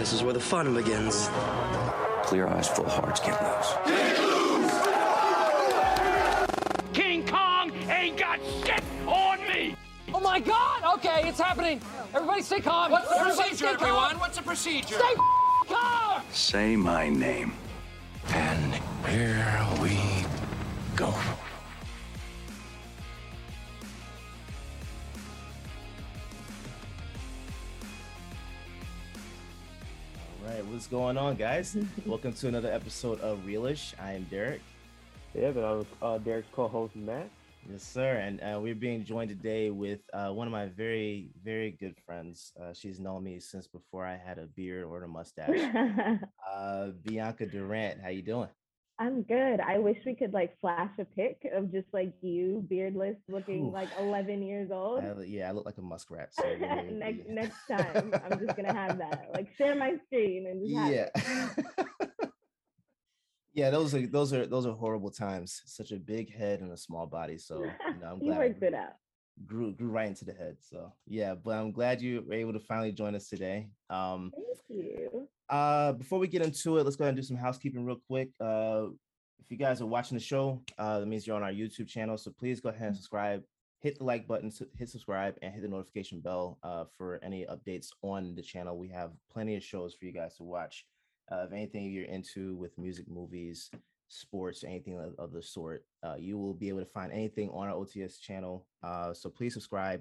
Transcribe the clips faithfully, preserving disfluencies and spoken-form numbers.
This is where the fun begins. Clear eyes, full hearts, can't lose. King Kong ain't got shit on me! Oh my God! Okay, it's happening. Everybody stay calm. What's the procedure, everyone? What's the procedure? Stay calm! Say my name. And here we go. What's going on, guys? Welcome to another episode of Realish. I am Derek. Yeah, but I was uh, Derek's co-host, Matt. Yes, sir. And uh, we're being joined today with uh, one of my very, very good friends. Uh, she's known me since before I had a beard or a mustache. uh, Bianca Durant, how you doing? I'm good. I wish we could like flash a pic of just like you, beardless, looking Ooh. like eleven years old. I, yeah, I look like a muskrat. So really, next yeah. next time, I'm just gonna have that. Like, share my screen and just have yeah, it. yeah. Those are those are those are horrible times. Such a big head and a small body. So you know, I'm glad you worked it out. Grew grew right into the head. So yeah, but I'm glad you were able to finally join us today. Um, Thank you. Uh, before we get into it, let's go ahead and do some housekeeping real quick. Uh, if you guys are watching the show, uh, that means you're on our YouTube channel. So please go ahead and subscribe, hit the like button, hit subscribe, and hit the notification bell uh, for any updates on the channel. We have plenty of shows for you guys to watch. Uh, if anything you're into with music, movies, sports, anything of, of the sort, uh, you will be able to find anything on our O T S channel. Uh, so please subscribe.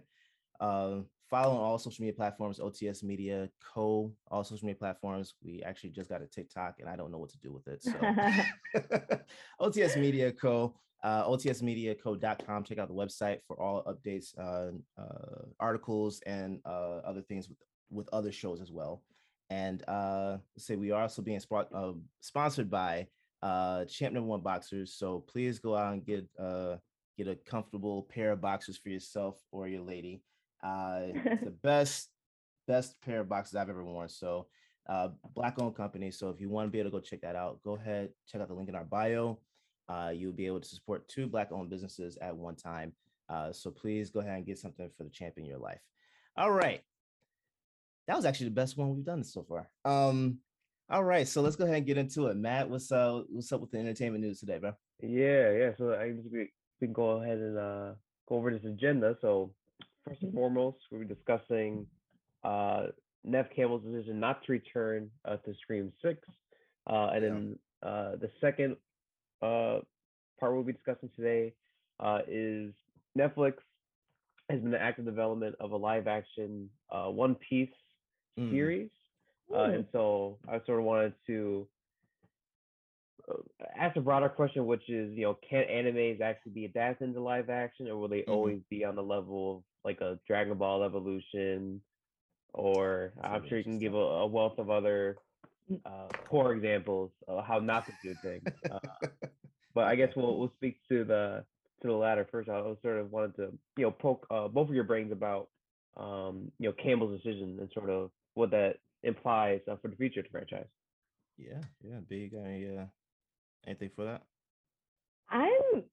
Uh, Follow on all social media platforms, O T S Media Co, all social media platforms. We actually just got a TikTok and I don't know what to do with it. So O T S Media Co, uh, O T S media co dot com. Check out the website for all updates, uh, uh, articles, and uh, other things with, with other shows as well. And uh, say we are also being sp- uh, sponsored by uh, Champ Number One Boxers. So please go out and get uh, get a comfortable pair of boxers for yourself or your lady. Uh, it's the best, best pair of boxes I've ever worn. So, uh, black-owned company. So if you want to be able to go check that out, go ahead, check out the link in our bio. Uh, you'll be able to support two black-owned businesses at one time. Uh, so please go ahead and get something for the champion in your life. All right, that was actually the best one we've done so far. Um, all right, so let's go ahead and get into it. Matt, what's uh, what's up with the entertainment news today, bro? Yeah, yeah. So I think we can go ahead and uh, go over this agenda. So. First and foremost, we were discussing uh, Nev Campbell's decision not to return uh, to Scream six. Uh, and then yeah. uh, the second uh, part we'll be discussing today uh, is Netflix has been in active development of a live action uh, One Piece mm. series. Uh, and so I sort of wanted to ask a broader question, which is, you know, can animes actually be adapted into live action, or will they mm-hmm. always be on the level of like a Dragon Ball Evolution, or I'm sure you can give a, a wealth of other uh, poor examples of how not to do things. Uh, but I guess we'll we'll speak to the to the latter first. I sort of wanted to you know poke uh, both of your brains about um, you know Campbell's decision and sort of what that implies uh, for the future of the franchise. Yeah, yeah, big. I, uh, anything for that? I'm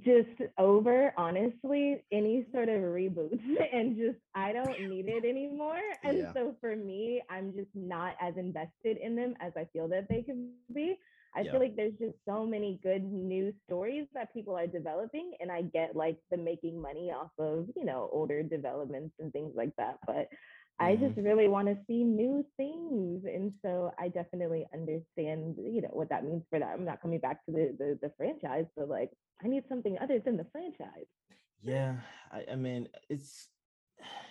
just over, honestly, any sort of reboots, and just I don't need it anymore. And yeah. so for me, I'm just not as invested in them as I feel that they could be. I yeah. feel like there's just so many good new stories that people are developing, and I get like the making money off of, you know, older developments and things like that. But I just really want to see new things. And so I definitely understand, you know, what that means for that. I'm not coming back to the the, the franchise, but like, I need something other than the franchise. Yeah. I, I mean, it's,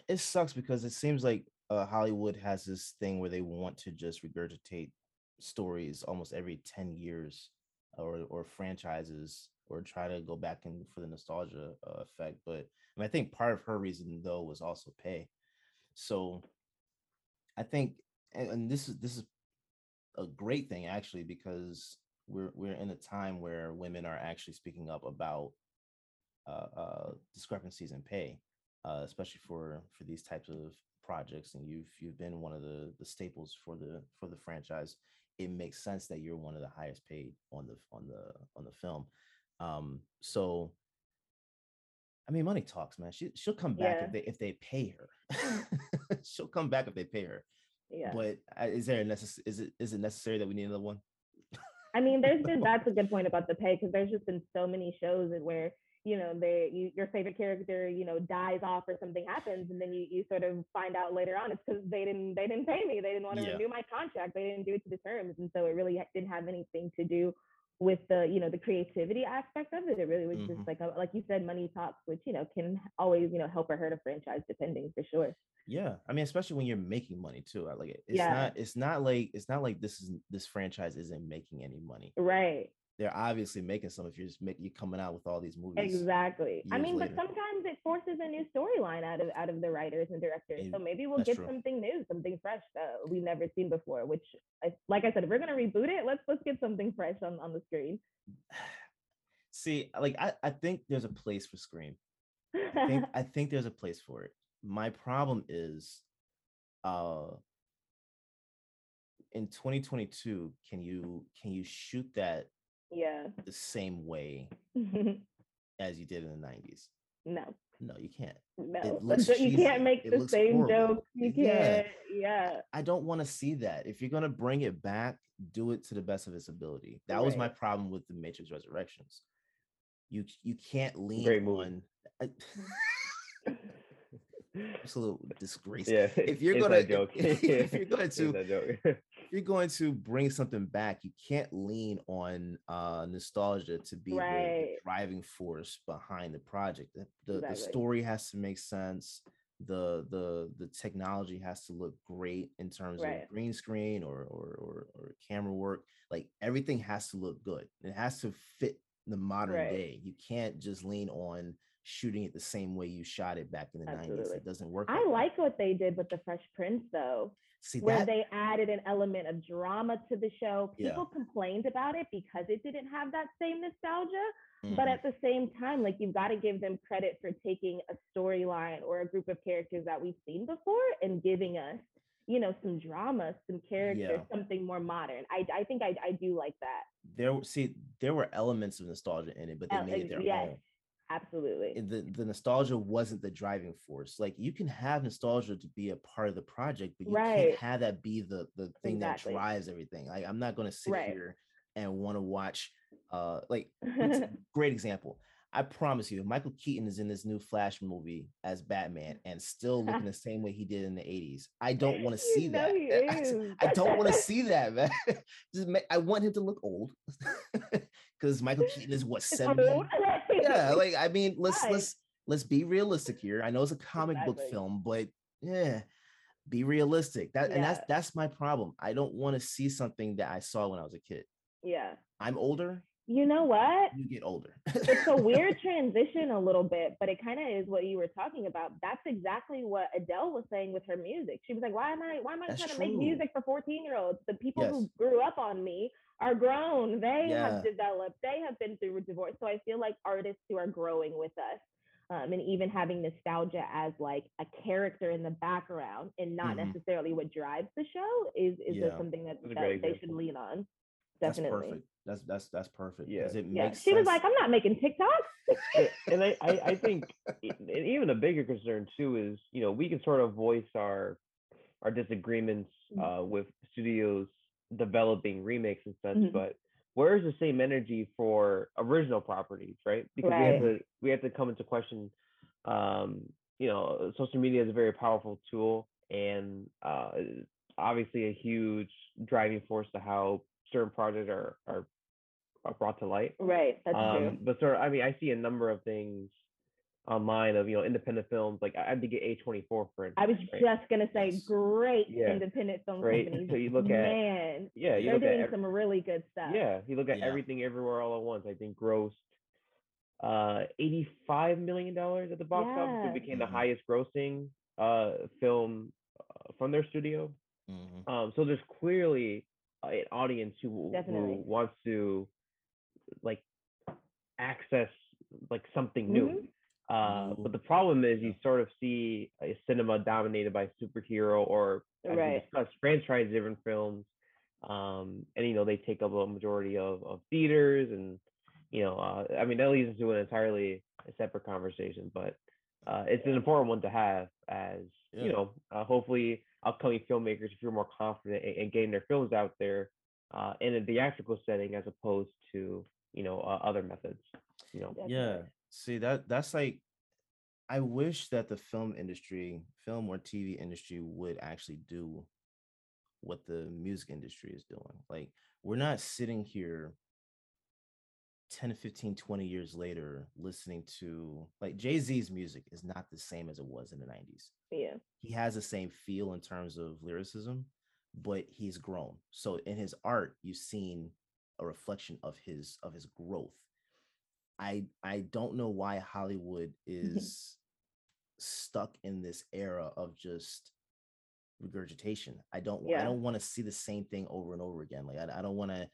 it sucks because it seems like uh, Hollywood has this thing where they want to just regurgitate stories almost every ten years or, or franchises, or try to go back in for the nostalgia uh, effect. But and I think part of her reason though was also pay. So I think, and this is this is a great thing actually, because we're we're in a time where women are actually speaking up about uh, uh, discrepancies in pay, uh, especially for, for these types of projects. And you've you've been one of the, the staples for the for the franchise. It makes sense that you're one of the highest paid on the on the on the film. Um, so. I mean, money talks, man. She she'll come back yeah. if they if they pay her. She'll come back if they pay her. Yeah. But is there a necess- is it is it necessary that we need another one? I mean, there's been, that's a good point about the pay, because there's just been so many shows where, you know, they you, your favorite character, you know, dies off or something happens, and then you, you sort of find out later on it's because they didn't they didn't pay me, they didn't want to yeah. renew my contract, they didn't do it to the terms, and so it really didn't have anything to do with the, you know, the creativity aspect of it. It really was mm-hmm. just like a, like you said, money talks, which, you know, can always, you know, help or hurt a franchise depending, for sure. Yeah, I mean, especially when you're making money too. I like it. It's yeah. not it's not like it's not like this is this franchise isn't making any money. Right. They're obviously making some if you're just make, you're coming out with all these movies. Exactly. I mean, later. But sometimes it forces a new storyline out of out of the writers and directors. It, so maybe we'll get true. something new, something fresh that we've never seen before, which, like I said, if we're going to reboot it, let's let's get something fresh on, on the screen. See, like I, I think there's a place for Scream. I think, I think there's a place for it. My problem is uh in twenty twenty-two, can you can you shoot that yeah the same way as you did in the nineties? No no you can't. No, so you can't make the same joke. You can't. Yeah. I don't want to see that. If you're going to bring it back, do it to the best of its ability. That right. was my problem with The Matrix Resurrections. You you can't lean Great on absolute disgrace. Yeah, if you're gonna joke. If, if you're going to if you're going to bring something back, you can't lean on uh nostalgia to be right. the driving force behind the project. The, the, exactly. the story has to make sense. The the the technology has to look great in terms right. of green screen or, or or or camera work. Like, everything has to look good. It has to fit the modern right. day. You can't just lean on shooting it the same way you shot it back in the Absolutely. nineties. It doesn't work. I like what they did with the Fresh Prince, though, See, where that... they added an element of drama to the show. People yeah. complained about it because it didn't have that same nostalgia, mm-hmm. but at the same time, like, you've got to give them credit for taking a storyline or a group of characters that we've seen before and giving us, you know, some drama, some character, yeah. something more modern. I I think I I do like that. There, see, there were elements of nostalgia in it, but they uh, made it their yes. own. Absolutely. The, the nostalgia wasn't the driving force. Like, you can have nostalgia to be a part of the project, but you right. can't have that be the, the thing exactly. that drives everything. Like, I'm not going to sit right. here and want to watch, uh, like, it's a great example. I promise you, if Michael Keaton is in this new Flash movie as Batman and still looking the same way he did in the eighties, I don't want to see you know that. I, I don't want to see that, man. Just make, I want him to look old because Michael Keaton is what, seventy? Yeah, like, I mean, let's right. let's let's be realistic here. I know it's a comic exactly. book film, but yeah, be realistic. That yeah. and that's that's my problem. I don't want to see something that I saw when I was a kid. Yeah, I'm older. You know what? You get older. It's a weird transition a little bit, but it kind of is what you were talking about. That's exactly what Adele was saying with her music. She was like, "Why am I? Why am I that's trying true. to make music for fourteen-year-olds? The people yes. who grew up on me are grown. They yeah. have developed. They have been through divorce." So I feel like artists who are growing with us, um, and even having nostalgia as like a character in the background and not mm-hmm. necessarily what drives the show is is yeah. something that, that they should lean on. Definitely. That's perfect. That's that's that's perfect. Yeah, it yeah. makes she sense. Was like, "I'm not making TikToks." And I, I, I think even a bigger concern too is, you know, we can sort of voice our our disagreements uh, with studios developing remakes and such, mm-hmm. but where is the same energy for original properties, right? Because right. we have to we have to come into question. Um, you know, social media is a very powerful tool, and uh, obviously a huge driving force to how certain projects are, are are brought to light. Right, that's um, true. But sort of, I mean, I see a number of things online of, you know, independent films. Like, I had to get A twenty-four for instance. I was right? just gonna say, great yeah. independent film right? companies. So you look at man, yeah, you they're look doing at, some really good stuff. Yeah, you look at yeah. Everything Everywhere All at Once. I think grossed uh, eighty-five million dollars at the box yeah. office. It became mm-hmm. the highest grossing uh, film from their studio. Mm-hmm. Um, so there's clearly an audience who, who wants to like access like something new. Mm-hmm. Uh, but the problem is you sort of see a cinema dominated by superhero or right. franchise-driven films. Um, and, you know, they take up a majority of, of theaters and, you know, uh, I mean, that leads into an entirely separate conversation, but uh, it's an important one to have as, yeah. you know, uh, hopefully upcoming filmmakers, if you're more confident in, in getting their films out there uh, in a theatrical setting as opposed to, you know, uh, other methods, you know? Yeah. See, that that's like, I wish that the film industry, film or T V industry would actually do what the music industry is doing. Like, we're not sitting here ten, fifteen, twenty years later listening to, like, Jay-Z's music is not the same as it was in the nineties. Yeah. He has the same feel in terms of lyricism, but he's grown. So in his art, you've seen a reflection of his of his growth. I I don't know why Hollywood is stuck in this era of just regurgitation. I don't yeah. I don't want to see the same thing over and over again. Like, I, I don't want to,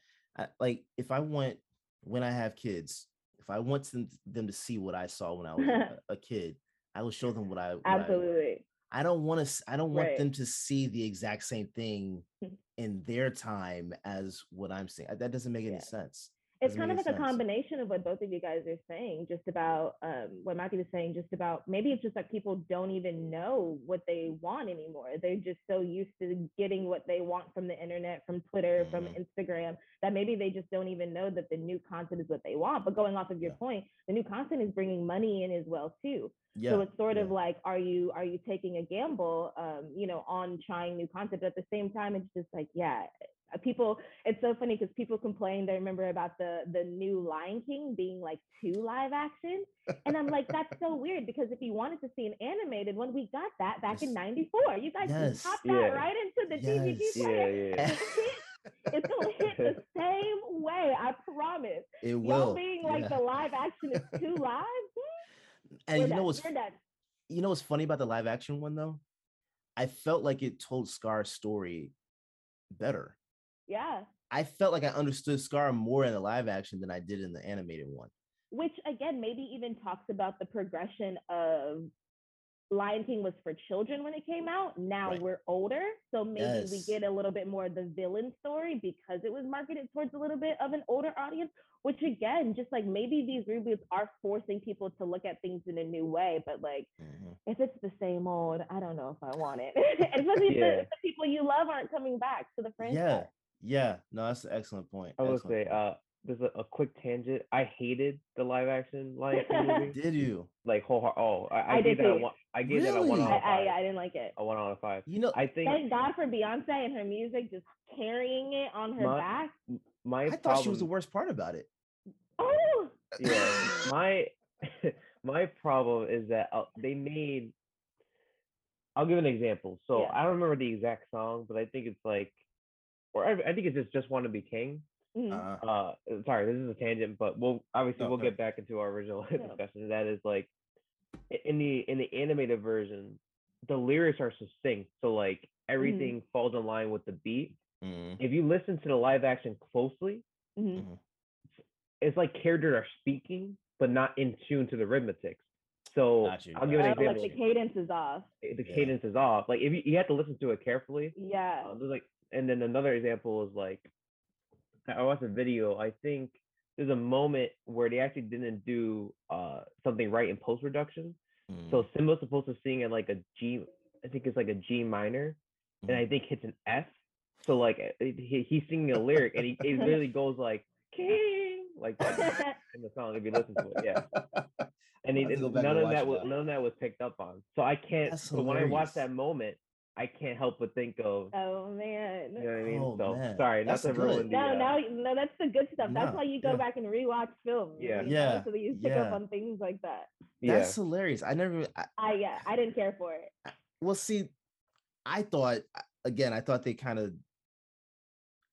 like, if I want, when I have kids, if I want them, them to see what I saw when I was a, a kid, I will show them what I what absolutely. I, I don't want to. I don't want right. them to see the exact same thing in their time as what I'm seeing. That doesn't make yeah. any sense. It's doesn't kind of like sense. A combination of what both of you guys are saying, just about um, what Matthew was saying, just about maybe it's just like people don't even know what they want anymore. They're just so used to getting what they want from the internet, from Twitter, mm-hmm. from Instagram, that maybe they just don't even know that the new content is what they want. But going off of your yeah. point, the new content is bringing money in as well, too. Yeah. So it's sort yeah. of like, are you are you taking a gamble, um, you know, on trying new content? But at the same time, it's just like, yeah. people, it's so funny because people complained. I remember about the the new Lion King being like two live action, and I'm like, that's so weird, because if you wanted to see an animated one, we got that back yes. in ninety-four. You guys yes. just pop that yeah. right into the D V D yes. player. Yeah, yeah. It's gonna hit the same way, I promise. It will. Y'all being like yeah. the live action is too live. And we're you know what's you know what's funny about the live action one though? I felt like it told Scar's story better. Yeah. I felt like I understood Scar more in the live action than I did in the animated one. Which, again, maybe even talks about the progression of Lion King was for children when it came out. Now right. we're older. So maybe yes. we get a little bit more of the villain story because it was marketed towards a little bit of an older audience, which, again, just like maybe these reboots are forcing people to look at things in a new way. But like, mm-hmm. if it's the same old, I don't know if I want it. Especially yeah. if, the, if the people you love aren't coming back to the franchise. Yeah. Yeah, no, that's an excellent point. I will say, uh, there's a, a quick tangent. I hated the live action Lion King movie. Did you? Like, whole heart. Oh, I, I, I gave, that a, one, I gave really? that a one out of five. I, I, I didn't like it. A one out of five. You know, I think. Thank God for Beyonce and her music just carrying it on her my, back. My I thought problem, she was the worst part about it. Oh. Yeah, my my problem is that uh, they made. I'll give an example. So yeah. I don't remember the exact song, but I think it's like. Or I think it's just just want to be king. Mm-hmm. Uh, sorry, this is a tangent, but we'll obviously okay. we'll get back into our original yeah. discussion. That is like in the in the animated version, the lyrics are succinct, so like everything mm-hmm. falls in line with the beat. Mm-hmm. If you listen to the live action closely, mm-hmm. it's, it's like characters are speaking, but not in tune to the rhythmics. So you, I'll give an example. Like the cadence is off. The yeah. cadence is off. Like if you, you have to listen to it carefully. Yeah. Uh, there's like. And then another example is like, I watched a video, I think there's a moment where they actually didn't do uh, something right in post-production. Mm. So Simba's supposed to sing in like a G, I think it's like a G minor, mm. and I think hits an F. So like he, he's singing a lyric and he it literally goes like, king, like that in the song if you listen to it, yeah. And he, none, of that was, that. none of that was picked up on. So I can't, so when I watch that moment, I can't help but think of. Oh man! You know what I mean? Oh, so man. Sorry, not to ruin the. No, uh, no, no. That's the good stuff. No, that's why you go yeah. back and rewatch films. Yeah, you know, yeah. So that you pick yeah. up on things like that. That's yeah. hilarious. I never. I, I yeah, I didn't care for it. I, well, see, I thought again. I thought they kind of.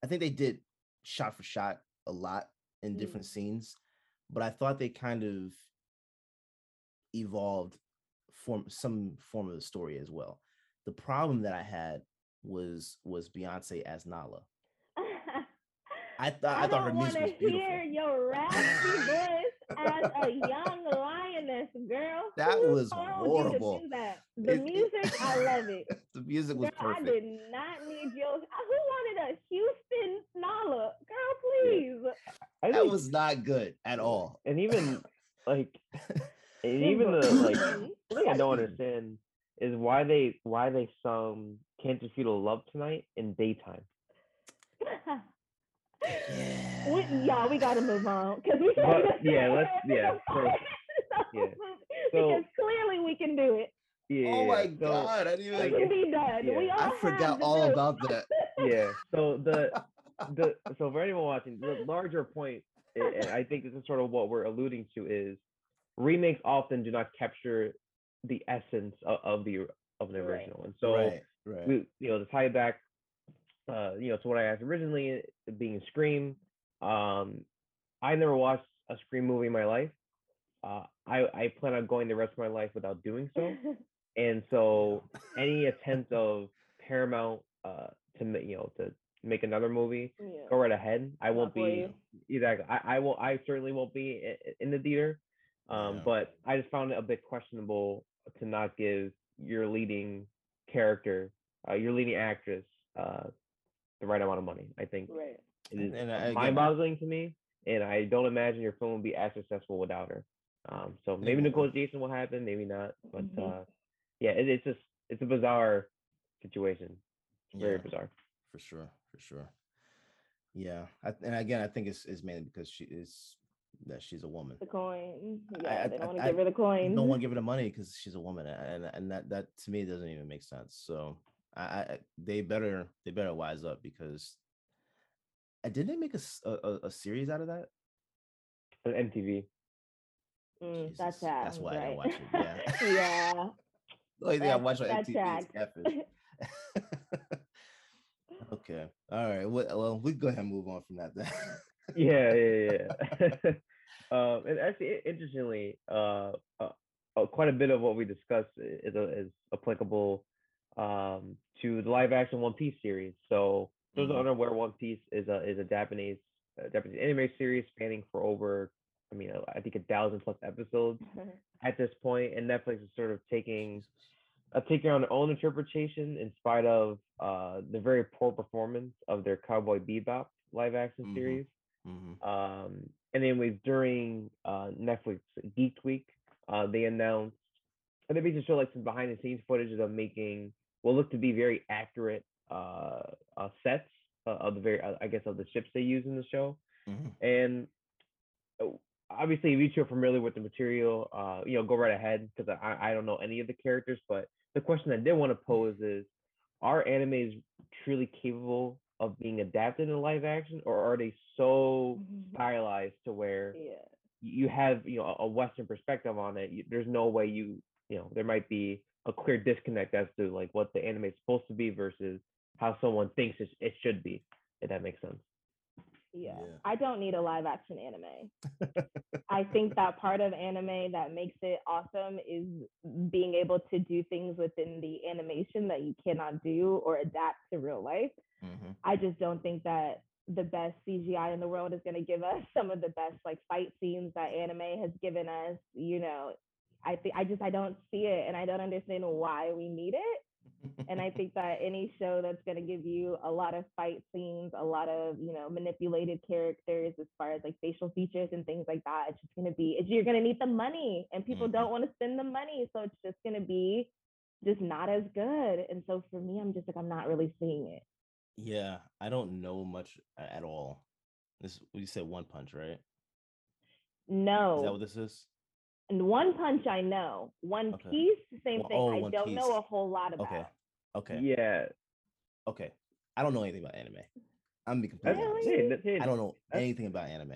I think they did shot for shot a lot in different mm. scenes, but I thought they kind of evolved form some form of the story as well. The problem that I had was was Beyonce as Nala. I thought I, I thought her music was beautiful. I want to hear your raspy voice as a young lioness, girl. That Who was horrible. You to do that? The it, music, it, I love it. The music was girl, perfect. I did not need your. Who wanted a Houston Nala, girl? Please. Yeah. That was not good at all. And even like, and even the like, I don't understand. Is why they why they sung Kansas City will love tonight in daytime. Yeah. We, yeah, we gotta move on because we can't. But, yeah, let's yeah. So, yeah. So, because clearly we can do it. Yeah. Oh my so, god! I didn't even. It can be done. Yeah. We all I forgot all about that. Yeah. So the the so for anyone watching, the larger point, and I think this is sort of what we're alluding to, is remakes often do not capture the essence of, of the of the original, right. and so right. Right. We, you know, to tie it back. Uh, you know, to what I asked originally, being Scream. Um, I never watched a Scream movie in my life. Uh, I, I plan on going the rest of my life without doing so. And so any attempt of Paramount uh, to, you know, to make another movie, yeah. go right ahead. I won't be, exactly. I, I will. I certainly won't be in the theater. Um, yeah. But I just found it a bit questionable to not give your leading character, uh, your leading actress, uh, the right amount of money. I think right. it is and I, mind-boggling I, to me, and I don't imagine your film would be as successful without her. Um, so maybe yeah. negotiation will happen, maybe not. But mm-hmm. uh, yeah, it, it's just it's a bizarre situation. It's very yeah, bizarre, for sure, for sure. Yeah, I, and again, I think it's, it's mainly because she is that she's a woman. The coin, yeah, I, they don't want to give her the coin. No one give her the money because she's a woman, and and that that to me doesn't even make sense. So. I, I they better they better wise up because I didn't they make a, a a series out of that on M T V. Mm, Jesus, that's sad. That's why right. I didn't watch it. Yeah, yeah. Like I watched on M T V. Okay, all right. Well, well, we go ahead and move on from that then. yeah, yeah, yeah. um, and actually, interestingly, uh, uh, quite a bit of what we discussed is is applicable. Um, to the live action One Piece series. So those mm-hmm. are unaware, One Piece is a is a Japanese uh, Japanese anime series spanning for over, I mean, I think a thousand plus episodes mm-hmm. at this point. And Netflix is sort of taking uh, taking on their own interpretation in spite of uh, the very poor performance of their Cowboy Bebop live action mm-hmm. series. Mm-hmm. Um, and anyways, during uh, Netflix Geek Week, uh, they announced and they basically show like some behind the scenes footage of them making what look to be very accurate uh, uh, sets uh, of the very, uh, I guess, of the ships they use in the show. Mm-hmm. And obviously, if you two are familiar with the material, uh, you know, go right ahead because I, I don't know any of the characters. But the question I did want to pose is, are animes truly capable of being adapted in live action, or are they so mm-hmm. stylized to where yeah. you have, you know, a Western perspective on it? You, there's no way you, you know, there might be a clear disconnect as to like what the anime is supposed to be versus how someone thinks it, it should be, if that makes sense. Yeah. yeah. I don't need a live action anime. I think that part of anime that makes it awesome is being able to do things within the animation that you cannot do or adapt to real life. Mm-hmm. I just don't think that the best C G I in the world is going to give us some of the best like fight scenes that anime has given us, you know. I think I just I don't see it, and I don't understand why we need it. And I think that any show that's going to give you a lot of fight scenes, a lot of, you know, manipulated characters as far as like facial features and things like that, it's just going to be, it's, you're going to need the money, and people don't want to spend the money, so it's just going to be just not as good. And so for me, I'm just like, I'm not really seeing it. Yeah, I don't know much at all. This, you said One Punch, right? No. Is that what this is? And One Punch, I know. One okay. Piece, same well, thing. Oh, I don't piece. know a whole lot about. Okay. Okay. Yeah. Okay. I don't know anything about anime. I'm gonna be completely honest. Really? Hey, I don't know that's, anything about anime.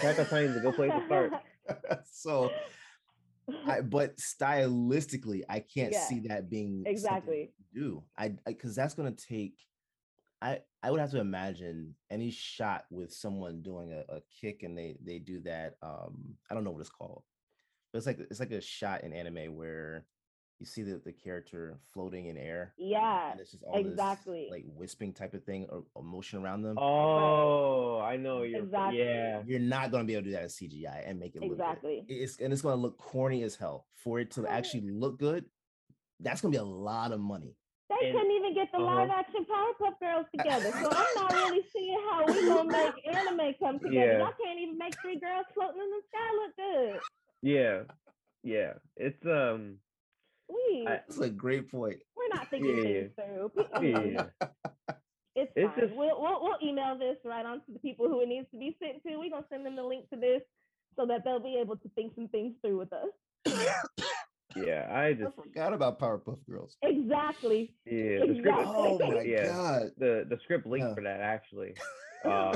That's a place to go play the start. So, I, but stylistically, I can't yeah. see that being exactly do. I because that's gonna take. I I would have to imagine any shot with someone doing a, a kick, and they they do that. Um, I don't know what it's called. But it's like it's like a shot in anime where you see the, the character floating in air. Yeah, and it's just all exactly. this like wisping type of thing or, or motion around them. Oh, I know you're exactly. yeah. You're not gonna be able to do that in C G I and make it look exactly. Good. It's and it's gonna look corny as hell. For it to right. actually look good, that's gonna be a lot of money. They and, couldn't even get the uh-huh. live action Powerpuff Girls together, so I'm not really seeing how we're gonna make anime come together. Y'all yeah. can't even make three girls floating in the sky look good. Yeah, yeah. It's um, We. I, that's a great point. We're not thinking yeah. things through. People, yeah. It's, it's fine. Just, we'll, we'll we'll email this right on to the people who it needs to be sent to. We're gonna send them the link to this so that they'll be able to think some things through with us. Yeah, I just I forgot about Powerpuff Girls. Exactly. Yeah. The exactly. Script, oh my yeah, god. The the script link yeah. for that actually. Um,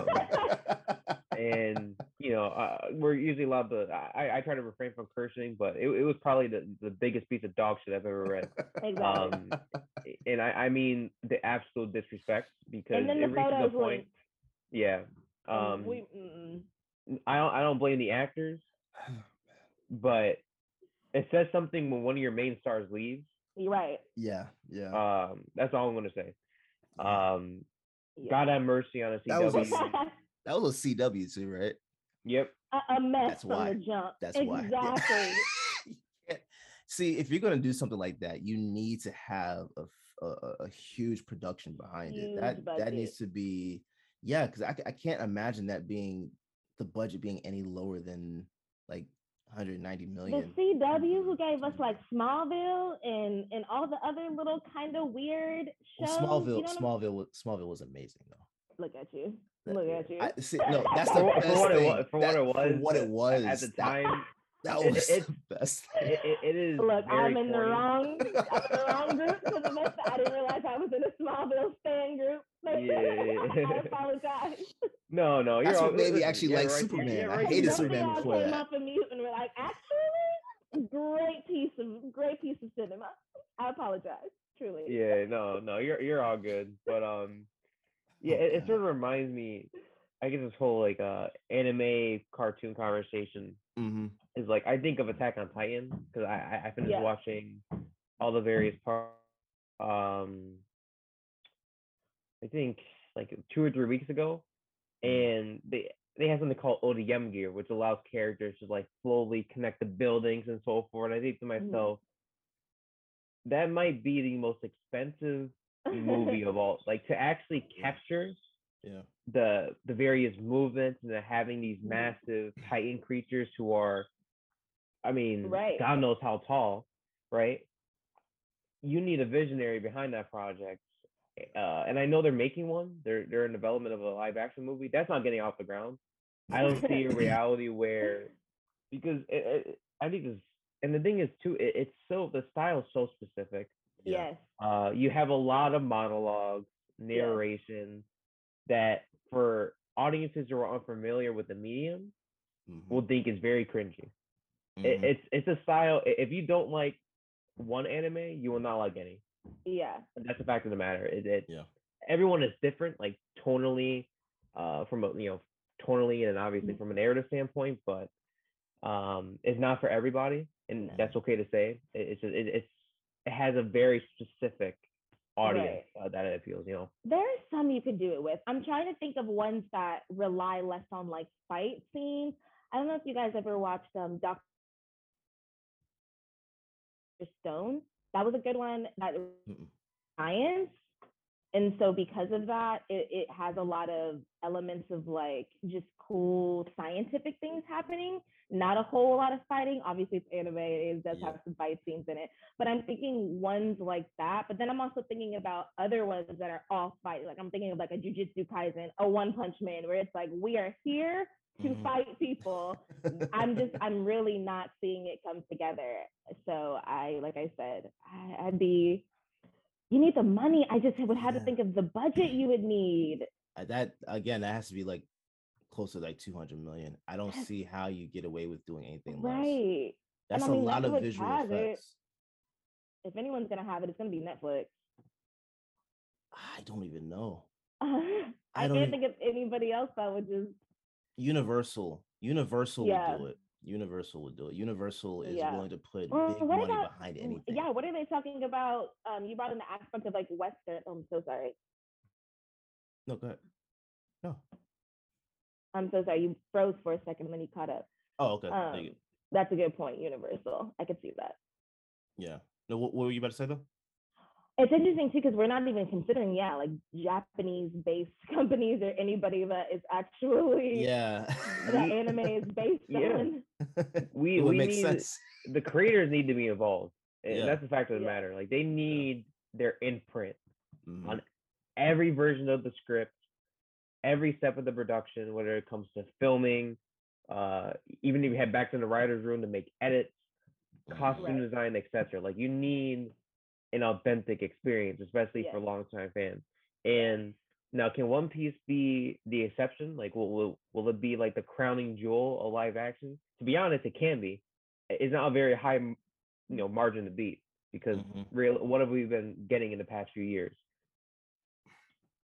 and you know, uh, we're usually allowed to. I, I try to refrain from cursing, but it, it was probably the, the biggest piece of dog shit I've ever read. Exactly. Um, and I, I mean the absolute disrespect because it the reaches a point. Were... Yeah. Um, we, mm. I don't. I don't blame the actors, but it says something when one of your main stars leaves. Right. Yeah. Yeah. Um, that's all I'm gonna say. Um, yeah. God have mercy on a C W. That was a C W too, right? Yep. A, a mess That's from why. the jump. That's exactly. why. Exactly. Yeah. See, if you're going to do something like that, you need to have a, a, a huge production behind huge it. That budget. That needs to be, yeah, because I, I can't imagine that being, the budget being any lower than like one hundred ninety million. The C W who gave us like Smallville and, and all the other little kind of weird shows. Well, Smallville, you know Smallville, I mean? Smallville was amazing though. Look at you. Look at you. I, see, no, that's the for, best for what thing. It was, for that, what it was, for what it was at the time, that, that was it, the best. It, it, it is. Look, I'm in, the wrong, I'm in the wrong group for the most. I didn't realize I was in a Smallville fan group. Like, yeah. I apologize. No, no, you're all, maybe actually like right Superman. Here, right I hated Superman before that. Came up and we're like, actually, great piece of great piece of cinema. I apologize, truly. Yeah, no, no, you're you're all good, but um. Yeah, it, it sort of reminds me, I guess this whole like uh, anime cartoon conversation mm-hmm. is like, I think of Attack on Titan because I, I finished yeah. watching all the various parts. Um, I think like two or three weeks ago, and they they have something called O D M gear, which allows characters to like slowly connect the buildings and so forth. I think to myself, mm-hmm. that might be the most expensive movie of all, like to actually capture yeah. the the various movements and the, having these massive Titan creatures who are, I mean, right. God knows how tall, right? You need a visionary behind that project, uh, and I know they're making one. They're they're in development of a live action movie. That's not getting off the ground. I don't see a reality where, because it, it, I think this, and the thing is too, it, it's so the style is so specific. Yes. Uh, you have a lot of monologues, narration yeah. that for audiences who are unfamiliar with the medium mm-hmm. will think is very cringy. Mm-hmm. It, it's it's a style. If you don't like one anime, you will not like any. Yeah. And that's the fact of the matter. It, it yeah. everyone is different, like tonally, uh, from a, you know, tonally and obviously mm-hmm. from a narrative standpoint, but um, it's not for everybody, and yeah. that's okay to say. It, it's it, it's it has a very specific audience right. uh, that it appeals, you know. There are some you could do it with. I'm trying to think of ones that rely less on like fight scenes. I don't know if you guys ever watched um Doctor Stone. That was a good one. That Mm-mm. science, and so because of that, it, it has a lot of elements of like just cool scientific things happening. Not a whole lot of fighting. Obviously, it's anime. It does yeah. have some fight scenes in it. But I'm thinking ones like that. But then I'm also thinking about other ones that are all fight. Like I'm thinking of like a Jujutsu Kaisen, a One Punch Man, where it's like, we are here to mm-hmm. fight people. I'm just, I'm really not seeing it come together. So I, like I said, I, I'd be, you need the money. I just would have yeah. to think of the budget you would need. That, again, that has to be like, close to like two hundred million. I don't see how you get away with doing anything less. Right. That's I mean, a lot Netflix of visual effects. It. If anyone's gonna have it, it's gonna be Netflix. I don't even know. I, I don't can't even... think of anybody else that would just. Universal. Universal yeah. would do it. Universal would do it. Universal is yeah. willing to put well, big money about, behind anything. Yeah. What are they talking about? Um, you brought in the aspect of like Western. Oh, I'm so sorry. No, go ahead. No. I'm so sorry, you froze for a second and then you caught up. Oh, okay. Um, Thank you. That's a good point, Universal. I could see that. Yeah. No, what, what were you about to say, though? It's interesting, too, because we're not even considering, yeah, like Japanese-based companies or anybody that is actually... Yeah. That anime is based yeah. on. We, it would we make need, sense. The creators need to be involved. And yeah. that's the fact of the yeah. matter. Like, they need their imprint mm-hmm. on every version of the script, every step of the production, whether it comes to filming, uh, even if you head back to the writer's room to make edits, costume right. design, et cetera. Like, you need an authentic experience, especially yeah. for longtime fans. And now, can One Piece be the exception? Like, will, will will it be like the crowning jewel of live action? To be honest, it can be. It's not a very high, you know, margin to beat, because mm-hmm. real, what have we been getting in the past few years?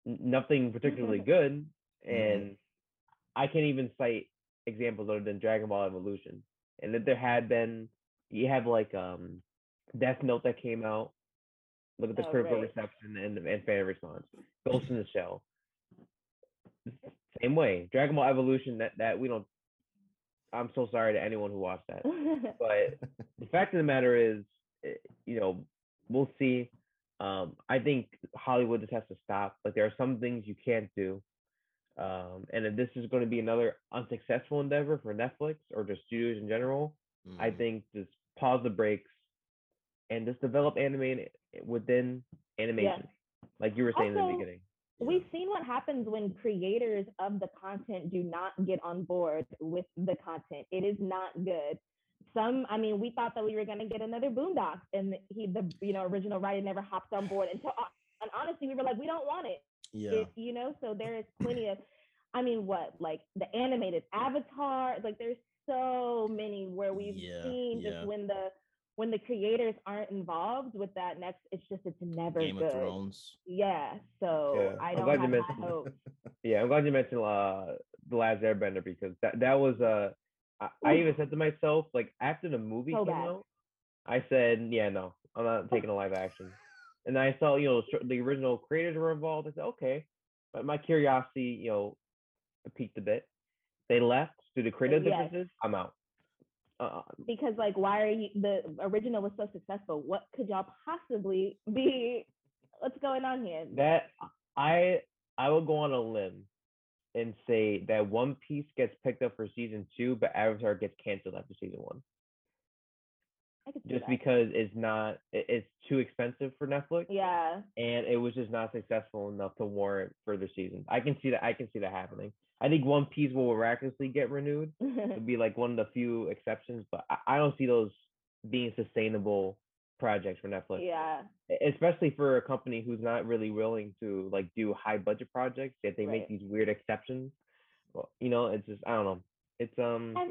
Nothing particularly good, and mm-hmm. I can't even cite examples other than Dragon Ball Evolution. And that there had been, you have like um, Death Note that came out. Look at the oh, critical right. reception and, and fan response. Ghost in the Shell, same way. Dragon Ball Evolution, that that we don't. I'm so sorry to anyone who watched that, but the fact of the matter is, you know, we'll see. Um, I think Hollywood just has to stop. Like, there are some things you can't do, um, and if this is going to be another unsuccessful endeavor for Netflix or just studios in general, mm. I think just pause the brakes and just develop anime within animation, yes. like you were saying also, in the beginning. We've seen what happens when creators of the content do not get on board with the content. It is not good. Some, I mean, we thought that we were going to get another Boondocks, and he, the you know, original writer never hopped on board until, and honestly, we were like, we don't want it. Yeah. It, you know, so there is plenty of, I mean, what, like the animated Avatar, like there's so many where we've yeah, seen yeah. just when the when the creators aren't involved with that next, it's just, it's never Game good. Of Thrones. Yeah, so yeah. I don't have mentioned, hope. Yeah, I'm glad you mentioned uh, The Last Airbender, because that, that was, uh, I, I even said to myself, like, after the movie so came bad. out, I said, yeah, no, I'm not taking a live action. And I saw, you know, the original creators were involved. I said, okay. But my curiosity, you know, peaked a bit. They left due to creative yes. differences. I'm out. Uh, because like, why are you, the original was so successful, what could y'all possibly be, what's going on here? That I I will go on a limb and say that One Piece gets picked up for season two, but Avatar gets canceled after season one. I could just that. Because it's not it, it's too expensive for Netflix. Yeah. And it was just not successful enough to warrant further seasons. I can see that I can see that happening. I think One Piece will miraculously get renewed. It'd be like one of the few exceptions, but I don't see those being sustainable projects for Netflix. Yeah. Especially for a company who's not really willing to like do high budget projects, that they right. make these weird exceptions. Well, you know, it's just, I don't know. It's um and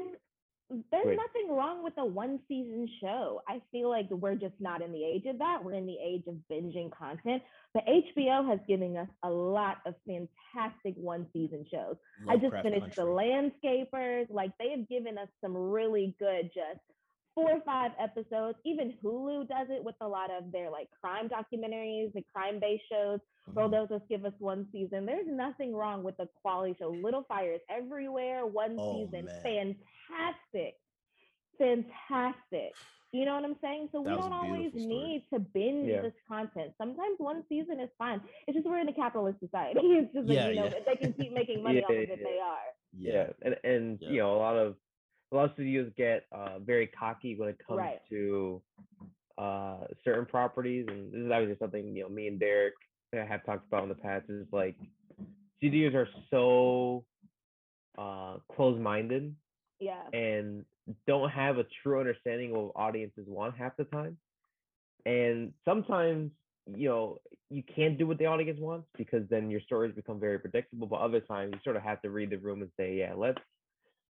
there's weird. nothing wrong with a one season show. I feel like we're just not in the age of that. We're in the age of binging content. But H B O has given us a lot of fantastic one-season shows. I just finished The Landscapers. Like, they have given us some really good, just four or five episodes. Even Hulu does it with a lot of their, like, crime documentaries, the crime-based shows. Mm-hmm. Well, they'll just give us one season. There's nothing wrong with the quality show. Little Fires Everywhere, one oh, season. Man. Fantastic. Fantastic. You know what I'm saying? So that we don't always story. need to binge yeah. this content. Sometimes one season is fine. It's just we're in a capitalist society. It's just like, yeah, you know, yeah. if they can keep making money yeah, off of it, yeah. they are. Yeah, and and yeah. you know, a lot of a lot of studios get uh, very cocky when it comes right. to uh, certain properties, and this is obviously something, you know, me and Derek have talked about in the past. Is like studios are so uh, close-minded. Yeah. And don't have a true understanding of what audiences want half the time. And sometimes, you know, you can't do what the audience wants because then your stories become very predictable. But other times you sort of have to read the room and say, yeah, let's,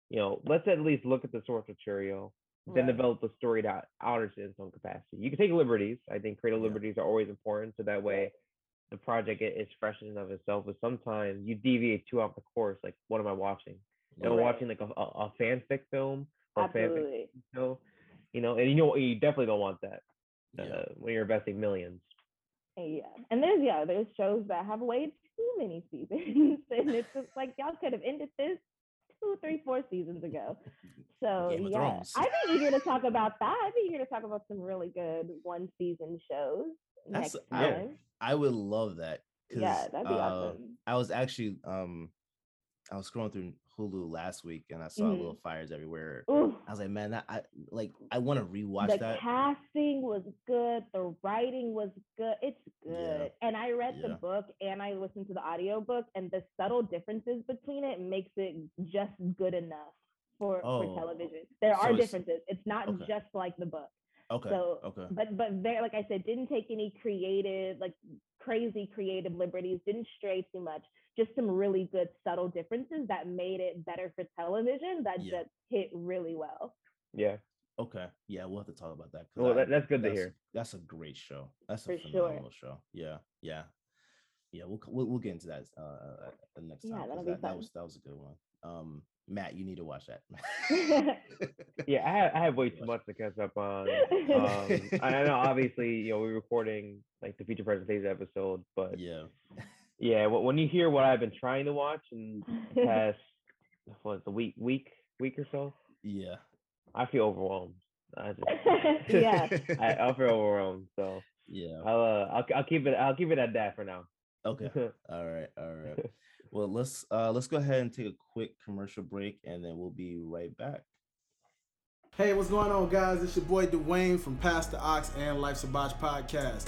you know, let's at least look at the source material, right. then develop a story that honors it in some capacity. You can take liberties. I think creative yeah. liberties are always important. So that way the project is fresh in and of itself. But sometimes you deviate too off the course. Like, what am I watching? Right. I'm watching like a, a, a fanfic film. Absolutely. So, you know, and you know, you definitely don't want that uh, yeah. when you're investing millions. Yeah, and there's yeah, there's shows that have way too many seasons, and it's just like y'all could have ended this two, three, four seasons ago. So yeah, Thrones. I think you're gonna talk about that. I think you're gonna talk about some really good one season shows That's, next time. I, I would love that. Yeah, that'd be uh, awesome. I was actually um I was scrolling through Hulu last week and I saw mm-hmm. Little Fires Everywhere. Oof. I was like, man, I, I like I want to rewatch the that. The casting was good, the writing was good. It's good. Yeah. And I read yeah. the book and I listened to the audiobook, and the subtle differences between it makes it just good enough for, oh. for television. There so are differences. It's, it's not okay. just like the book. Okay. So, okay. But but very, like I said, didn't take any creative, like crazy creative liberties, didn't stray too much, just some really good subtle differences that made it better for television that yeah. just hit really well. Yeah. Okay. Yeah, we'll have to talk about that. Well, I, that, that's good that's, to hear. That's a great show. That's a for phenomenal sure. show. Yeah. Yeah. Yeah. We'll we'll, we'll get into that uh, the next time. Yeah, that'll be that, fun. that was that was a good one. Um, Matt, you need to watch that. yeah, I have, I have way too much to catch up on. Um, I know, obviously, you know, we're recording like the feature presentation episode, but yeah, yeah. When you hear what I've been trying to watch in the past, what the week, week, week or so, yeah, I feel overwhelmed. I just, yeah, I, I feel overwhelmed. So yeah, I'll, uh, I'll I'll keep it I'll keep it at that for now. Okay. All right. All right. Well, let's uh, let's go ahead and take a quick commercial break, and then we'll be right back. Hey, what's going on, guys? It's your boy Dwayne from Past the Ox and Life's a Botch podcast.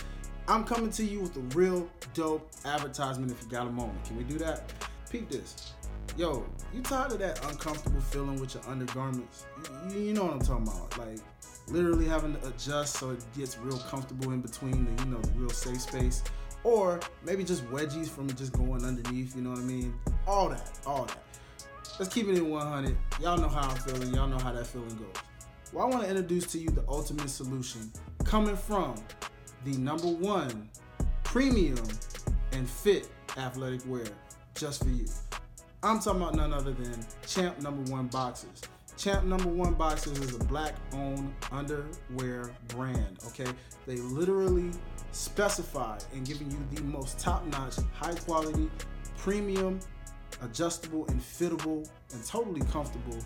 I'm coming to you with a real dope advertisement if you got a moment. Can we do that? Peep this. Yo, you tired of that uncomfortable feeling with your undergarments? You, you know what I'm talking about. Like, literally having to adjust so it gets real comfortable in between the, you know, the real safe space. Or maybe just wedgies from just going underneath, you know what I mean? All that, all that. Let's keep it in one hundred. Y'all know how I'm feeling. Y'all know how that feeling goes. Well, I want to introduce to you the ultimate solution coming from the number one premium and fit athletic wear just for you. I'm talking about none other than Champ Number One Boxers. Champ Number One Boxers is a black-owned underwear brand, okay? They literally specify and giving you the most top-notch, high-quality, premium, adjustable, and fittable, and totally comfortable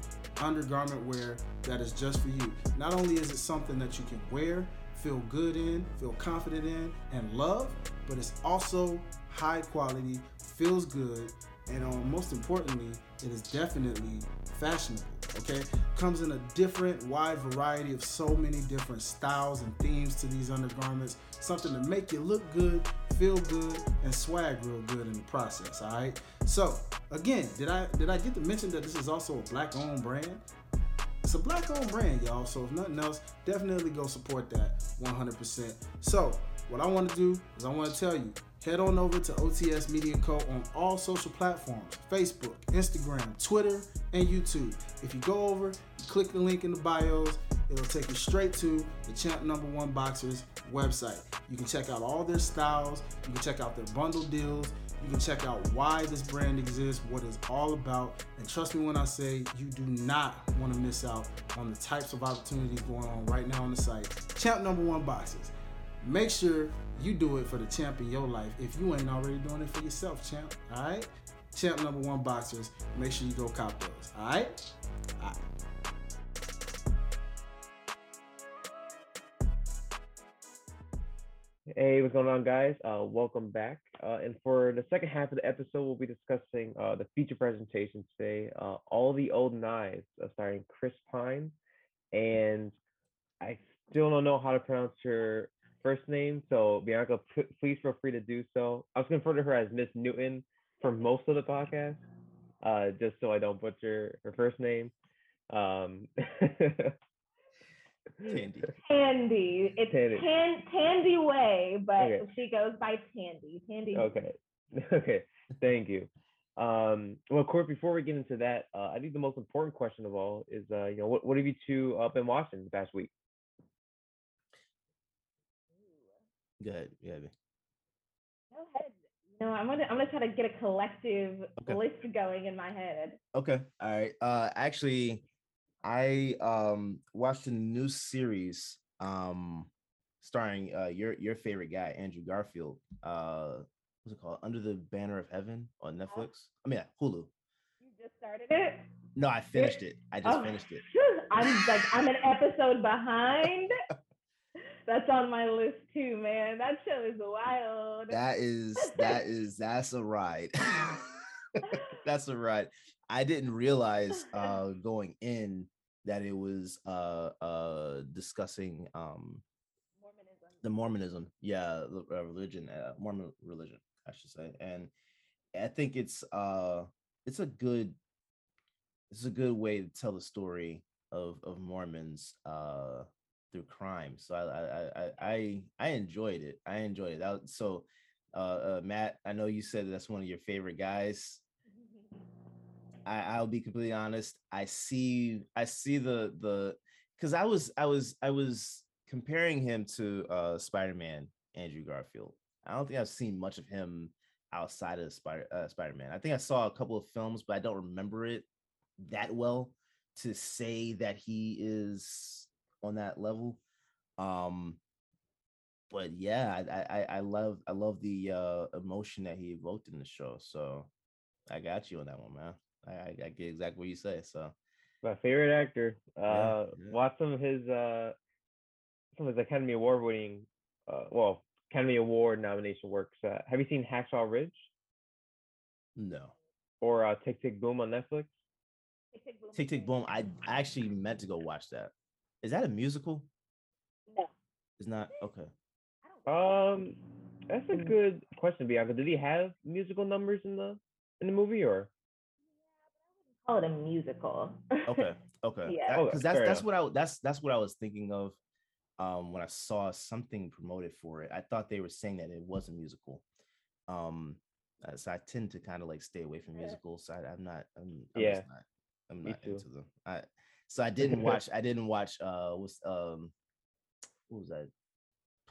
undergarment wear that is just for you. Not only is it something that you can wear, feel good in, feel confident in, and love, but it's also high-quality, feels good, and um, most importantly, it is definitely fashionable, okay? Comes in a different, wide variety of so many different styles and themes to these undergarments. Something to make you look good, feel good, and swag real good in the process, all right? So, again, did I did I get to mention that this is also a black-owned brand? It's a black-owned brand, y'all, so if nothing else, definitely go support that one hundred percent. So, what I want to do is I want to tell you, head on over to O T S Media Co on all social platforms, Facebook, Instagram, Twitter, and YouTube. If you go over, you click the link in the bios, it'll take you straight to the Champ Number One Boxers website. You can check out all their styles, you can check out their bundle deals, you can check out why this brand exists, what it's all about, and trust me when I say you do not want to miss out on the types of opportunities going on right now on the site. Champ Number One Boxers. Make sure you do it for the champ in your life if you ain't already doing it for yourself, champ. All right? Champ Number One Boxers. Make sure you go cop those. All right? All right. Hey, what's going on, guys? Uh, welcome back. Uh, and for the second half of the episode, we'll be discussing uh, the feature presentation today, uh, All the Old Knives, uh, starring Chris Pine. And I still don't know how to pronounce your first name, so Bianca, p- please feel free to do so. I was going to refer to her as Miss Newton for most of the podcast, uh, just so I don't butcher her first name. Um, Tandy. Tandy. It's Tandy, Tan- Tandy Way, but okay. She goes by Tandy. Tandy. Okay. Okay. Thank you. Um, well, Court, before we get into that, uh, I think the most important question of all is, uh, you know, what, what have you two uh, been watching the past week? Go ahead. Yeah. Go ahead. No, I'm gonna I'm gonna try to get a collective okay. list going in my head. Okay. All right. Uh, actually, I um watched a new series um starring uh your your favorite guy Andrew Garfield. Uh, what's it called? Under the Banner of Heaven on Netflix. I mean, yeah, Hulu. You just started it? No, I finished it. I just oh. finished it. I'm like I'm an episode behind. That's on my list too, man. That show is wild. That is, that is, that's a ride. That's all right. I didn't realize uh, going in that it was uh, uh, discussing um, Mormonism. The Mormonism. Yeah, uh, religion, uh, Mormon religion, I should say. And I think it's uh, it's a good it's a good way to tell the story of of Mormons uh, through crime. So I I I I enjoyed it. I enjoyed it. That was, so uh, uh, Matt, I know you said that's one of your favorite guys. I, I'll be completely honest. I see I see the the because I was I was I was comparing him to uh, Spider-Man, Andrew Garfield. I don't think I've seen much of him outside of Spider uh, Spider-Man. I think I saw a couple of films, but I don't remember it that well to say that he is on that level. Um, but yeah, I, I I love I love the uh, emotion that he evoked in the show. So I got you on that one, man. I, I get exactly what you say. So, my favorite actor. Uh, yeah, yeah. Watch some of his uh, some of his Academy Award winning, uh, well, Academy Award nomination works. Uh, have you seen Hacksaw Ridge? No. Or uh, Tick Tick Boom on Netflix. Tick Tick Boom. Tick Tick Boom. I actually meant to go watch that. Is that a musical? No. It's not. Okay. Um, that's a good question, Bianca. Did he have musical numbers in the in the movie or? Call it a musical. okay okay yeah because that, that's that's enough. what i that's that's what i was thinking of um when I saw something promoted for it. I thought they were saying that it was a musical. Um so I tend to kind of like stay away from musicals, so I, i'm not i'm, I'm yeah not, i'm not into them. I so i didn't watch i didn't watch uh was um what was that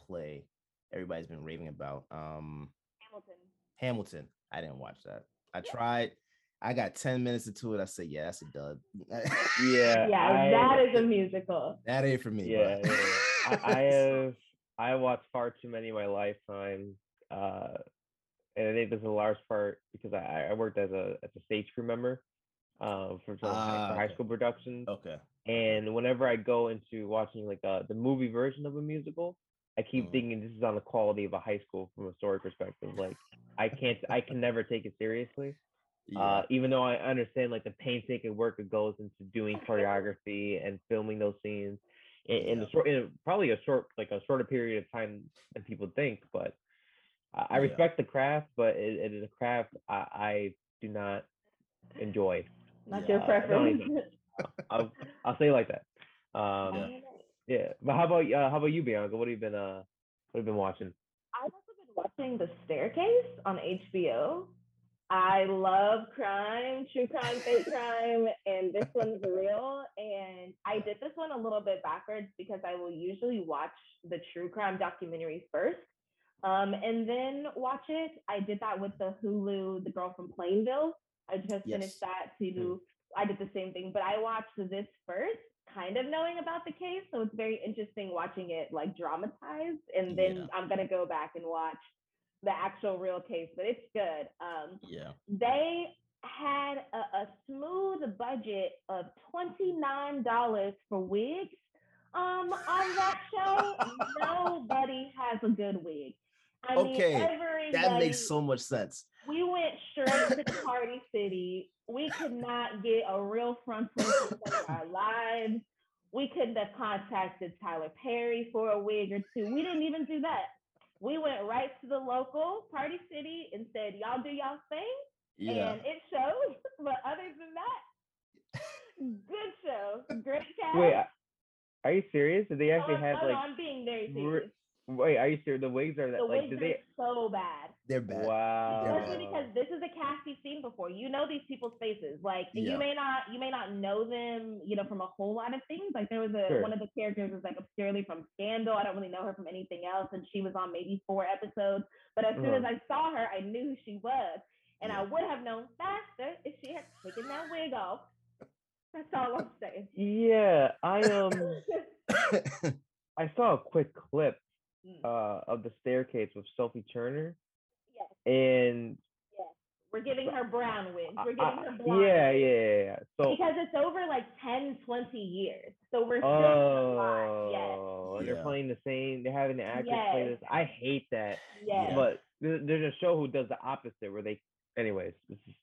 play everybody's been raving about? um Hamilton. Hamilton. I didn't watch that. I yeah. tried I got ten minutes into it. I said, yeah, that's a dud. yeah. Yeah, that I, is a musical. That ain't for me. Yeah. yeah, yeah. I, I have, I watched far too many in my lifetime. Uh, and I think this is a large part because I, I worked as a as a stage crew member uh, for, for, uh, high, for high school productions. Okay. And whenever I go into watching like uh, the movie version of a musical, I keep mm-hmm. thinking this is on the quality of a high school from a story perspective. Like I can't, I can never take it seriously. Yeah. Uh, even though I understand like the painstaking work that goes into doing choreography and filming those scenes in, in yeah. the short, in probably a short, like a shorter period of time than people think, but uh, I yeah. respect the craft, but it, it is a craft I, I do not enjoy. Not yeah. your preference. I'll, I'll say it like that. Um, yeah. yeah. But how about, uh, how about you, Bianca? What have you been, uh, what have you been watching? I've also been watching The Staircase on H B O. I love crime, true crime, fake crime, and this one's real. And I did this one a little bit backwards because I will usually watch the true crime documentary first um, and then watch it. I did that with the Hulu, The Girl from Plainville. I just yes. finished that to do. I did the same thing, but I watched this first, kind of knowing about the case. So it's very interesting watching it like dramatized. And then yeah. I'm going to go back and watch the actual real case, but it's good. Um, yeah. They had a, a smooth budget of twenty-nine dollars for wigs um, on that show. Nobody has a good wig. I okay, mean, that makes so much sense. We went straight to Party City. We could not get a real front of our lives. We couldn't have contacted Tyler Perry for a wig or two. We didn't even do that. We went right to the local Party City and said, y'all do y'all thing. Yeah. And it shows. But other than that, good show. Great cast. Wait, are you serious? Did they actually oh, have oh, like... No, I'm being very serious. Wait, are you serious? The wigs are that... The like, wigs are they... so bad. They're bad. Wow. Especially because this is a cast you've seen before. You know these people's faces. Like, yeah. you may not you may not know them, you know, from a whole lot of things. Like, there was a sure. one of the characters was, like, obscurely from Scandal. I don't really know her from anything else. And she was on maybe four episodes. But as mm-hmm. soon as I saw her, I knew who she was. And yeah. I would have known faster if she had taken that wig off. That's all I'm saying. Yeah, I, um... I saw a quick clip. Uh, of The Staircase with Sophie Turner. Yes. And yes. we're giving her brown wigs. We're giving I, her blonde yeah, wigs. Yeah, yeah, yeah. So because it's over like ten, twenty years. So we're still oh, alive. Yes. They're yeah. playing the same, they're having the actors yes. play this. I hate that. Yes. But there's a show who does the opposite where they Anyways, this is,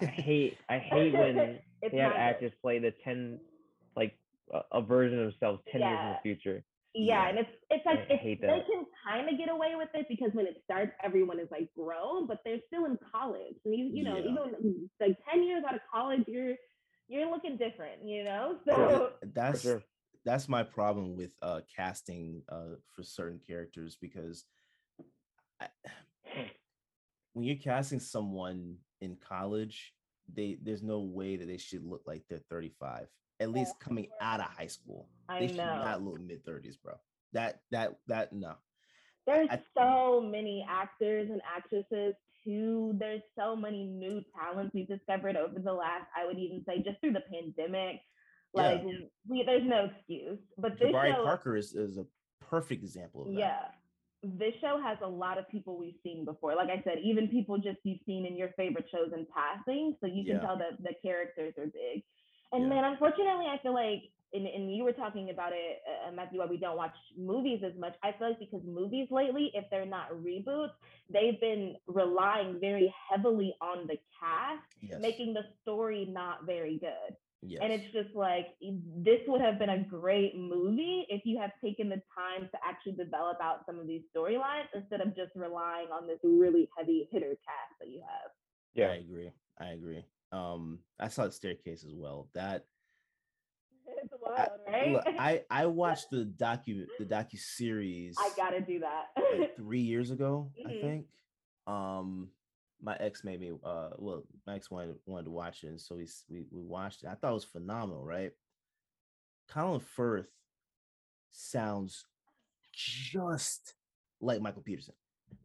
I hate I hate when they have actors good. play the ten like a, a version of themselves ten yeah. years in the future. Yeah, yeah, and it's it's like it's, they can kind of get away with it because when it starts, everyone is like grown, but they're still in college. And you you know, yeah. even like ten years out of college, you're you're looking different, you know. So that's sure. that's my problem with uh, casting uh, for certain characters, because I, when you're casting someone in college, they there's no way that they should look like they're thirty-five. At least coming out of high school, I they know. should not look mid thirties, bro. That that that no. There's I, so I, many actors and actresses too. There's so many new talents we've discovered over the last, I would even say, just through the pandemic. Like yeah. we, there's no excuse. But this Jabari show, Parker is, is a perfect example of that. Yeah, this show has a lot of people we've seen before. Like I said, even people just you've seen in your favorite shows in passing, so you can yeah. tell that the characters are big. And yeah. man, unfortunately, I feel like, and, and you were talking about it, uh, Matthew, why we don't watch movies as much. I feel like because movies lately, if they're not reboots, they've been relying very heavily on the cast, yes. making the story not very good. Yes. And it's just like, this would have been a great movie if you have taken the time to actually develop out some of these storylines instead of just relying on this really heavy hitter cast that you have. Yeah, I agree. I agree. Um, I saw The Staircase as well. That it's wild, I, right? Look, I I watched the docu the docu series. I gotta do that. Like three years ago, mm-hmm. I think. Um, my ex made me. Uh, well, my ex wanted wanted to watch it, and so we we we watched it. I thought it was phenomenal, right? Colin Firth sounds just like Michael Peterson.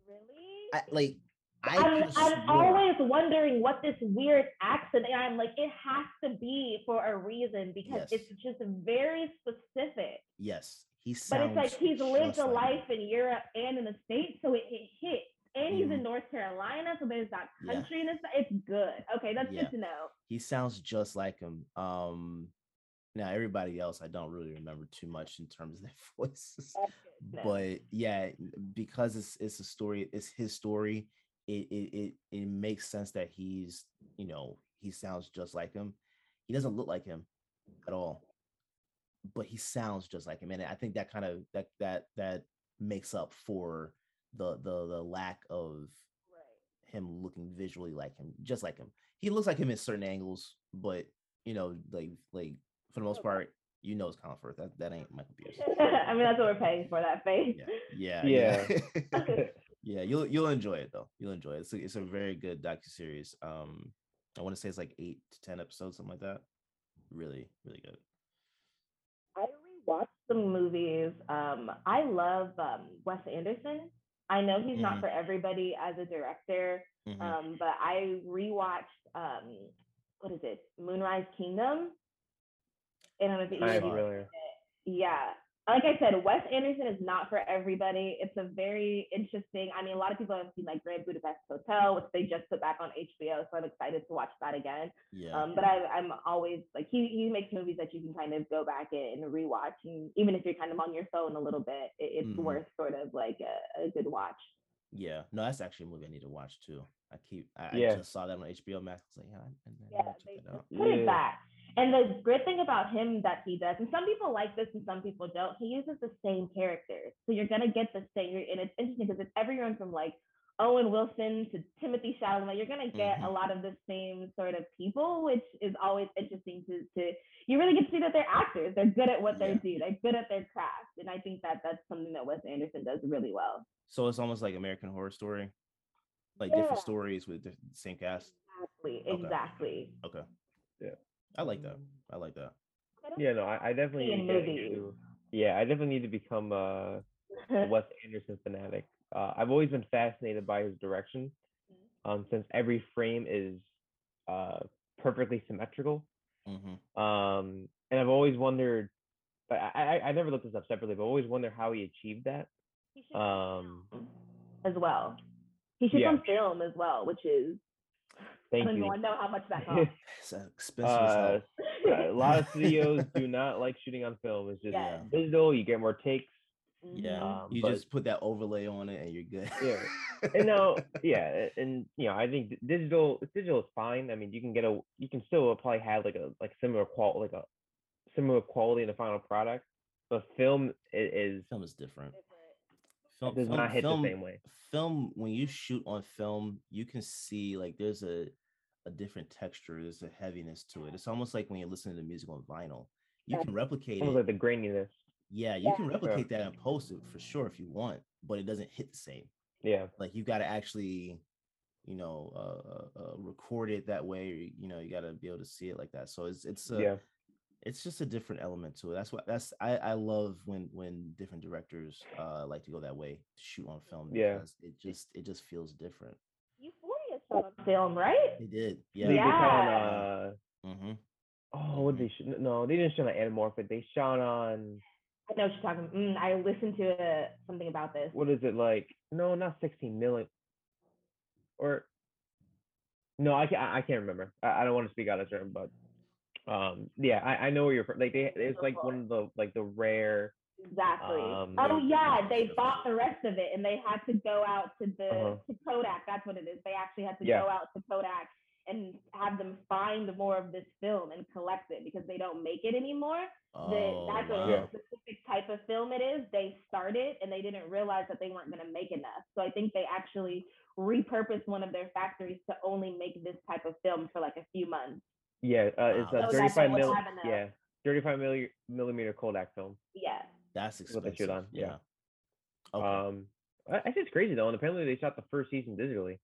Really? I, like. I I'm, I'm always wondering what this weird accent, and I'm like, it has to be for a reason because yes. it's just very specific. Yes, he sounds. But it's like he's lived a life like in Europe and in the States, so it, it hits. And mm. he's in North Carolina, so there's that country, yeah. and it's, it's good. Okay, that's yeah. good to know. He sounds just like him. Um, now everybody else, I don't really remember too much in terms of their voices, but yeah, because it's it's a story, it's his story. It, it it it makes sense that he's, you know, he sounds just like him. He doesn't look like him at all, but he sounds just like him. And I think that kind of that that that makes up for the the the lack of right. him looking visually like him, just like him. He looks like him in certain angles, but you know, like like for the most okay. part, you know, it's Colin Firth. That that ain't Michael Pearson. I mean, that's what we're paying for, that face. Yeah, yeah, yeah. yeah. Yeah, you'll you'll enjoy it though. You'll enjoy it. It's a, it's a very good docuseries. Um, I want to say it's like eight to ten episodes, something like that. Really, really good. I rewatched some movies. Um, I love um, Wes Anderson. I know he's mm-hmm. not for everybody as a director, mm-hmm. um, but I rewatched um, what is it, Moonrise Kingdom. And I don't know if you know it. Yeah. Like I said, Wes Anderson is not for everybody. It's a very interesting, I mean, a lot of people have seen like Grand Budapest Hotel, which they just put back on H B O, so I'm excited to watch that again. Yeah. Um, but I, I'm always, like, he, he makes movies that you can kind of go back and rewatch, and even if you're kind of on your phone a little bit, it, it's mm-hmm. worth sort of like a, a good watch. Yeah, no, that's actually a movie I need to watch too. I keep, I, yeah. I just saw that on H B O Max. I was like, yeah, I, I, I yeah they just put it back. And the great thing about him that he does, and some people like this and some people don't, he uses the same characters. So you're going to get the same. And it's interesting because it's everyone from like Owen Wilson to Timothy Chalamet. You're going to get mm-hmm. a lot of the same sort of people, which is always interesting to, to, you really get to see that they're actors. They're good at what yeah. they do. They're good at their craft. And I think that that's something that Wes Anderson does really well. So it's almost like American Horror Story, like yeah. different stories with the same cast. Exactly. Okay. Exactly. Okay. Yeah. I like that. I like that. Yeah, no, I, I definitely need to, yeah, I definitely need to become a, a Wes Anderson fanatic. Uh, I've always been fascinated by his direction, um, since every frame is uh, perfectly symmetrical. Mm-hmm. Um, and I've always wondered, I, I I never looked this up separately, but I always wonder how he achieved that. He should um, as well. He should yeah. come film as well, which is. Thank I you. I know how much that costs. It's expensive. Uh, a lot of studios do not like shooting on film. It's just yeah. digital. You get more takes. Yeah, um, you but, just put that overlay on it and you're good. Yeah, and no, yeah, and you know, I think digital digital is fine. I mean, you can get a, you can still probably have like a like similar qual like a similar quality in the final product, but film is film is different. Film, it does film, not hit film, the same way. Film, when you shoot on film, you can see like there's a a different texture. There's a heaviness to it. It's almost like when you're listening to music on vinyl, you yeah. can replicate almost it. Like the graininess. Yeah, you yeah, can replicate sure. that and post it for sure if you want, but it doesn't hit the same. Yeah, like you got to actually, you know, uh, uh, record it that way. Or, you know, you got to be able to see it like that. So it's it's a, yeah. it's just a different element to it. That's what that's I, I love when when different directors uh, like to go that way to shoot on film. Yeah, it just it just feels different. Euphoria shot on film, right? They did. Yeah. They yeah. On, uh, mm-hmm. Oh, what they shoot? No, they didn't shoot on Anamorphic. They shot on. I know what you're talking about. Mm, I listened to uh, something about this. What is it like? No, not sixteen million. Or no, I can't. I can't remember. I, I don't want to speak out of turn, but um, yeah, I, I know where you're from. Like they, it's like one of the like the rare. Exactly. Um, oh yeah, they bought the rest of it and they had to go out to the uh-huh. to Kodak. That's what it is. They actually had to yeah. go out to Kodak and have them find more of this film and collect it because they don't make it anymore. Oh, the, that's wow. a specific type of film it is. They started and they didn't realize that they weren't going to make enough. So I think they actually repurposed one of their factories to only make this type of film for like a few months. Yeah, uh, it's wow. a so thirty-five mil. Yeah, thirty-five millimeter Kodak film. Yeah, that's expensive. What they shoot on. Yeah. yeah. Okay. Um, I, I think it's crazy though, and apparently they shot the first season digitally.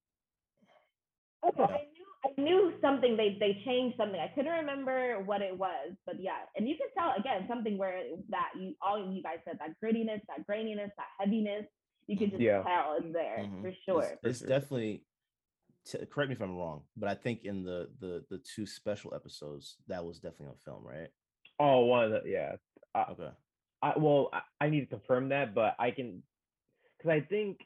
Okay. Yeah. I knew something, they they changed something. I couldn't remember what it was, but yeah. And you can tell, again, something where that you all you guys said, that grittiness, that graininess, that heaviness, you can just yeah. tell is there mm-hmm. for sure. It's, it's for sure. definitely, t- correct me if I'm wrong, but I think in the, the the two special episodes, that was definitely on film, right? Oh, one of the, yeah. I, okay. I, well, I, I need to confirm that, but I can, because I think,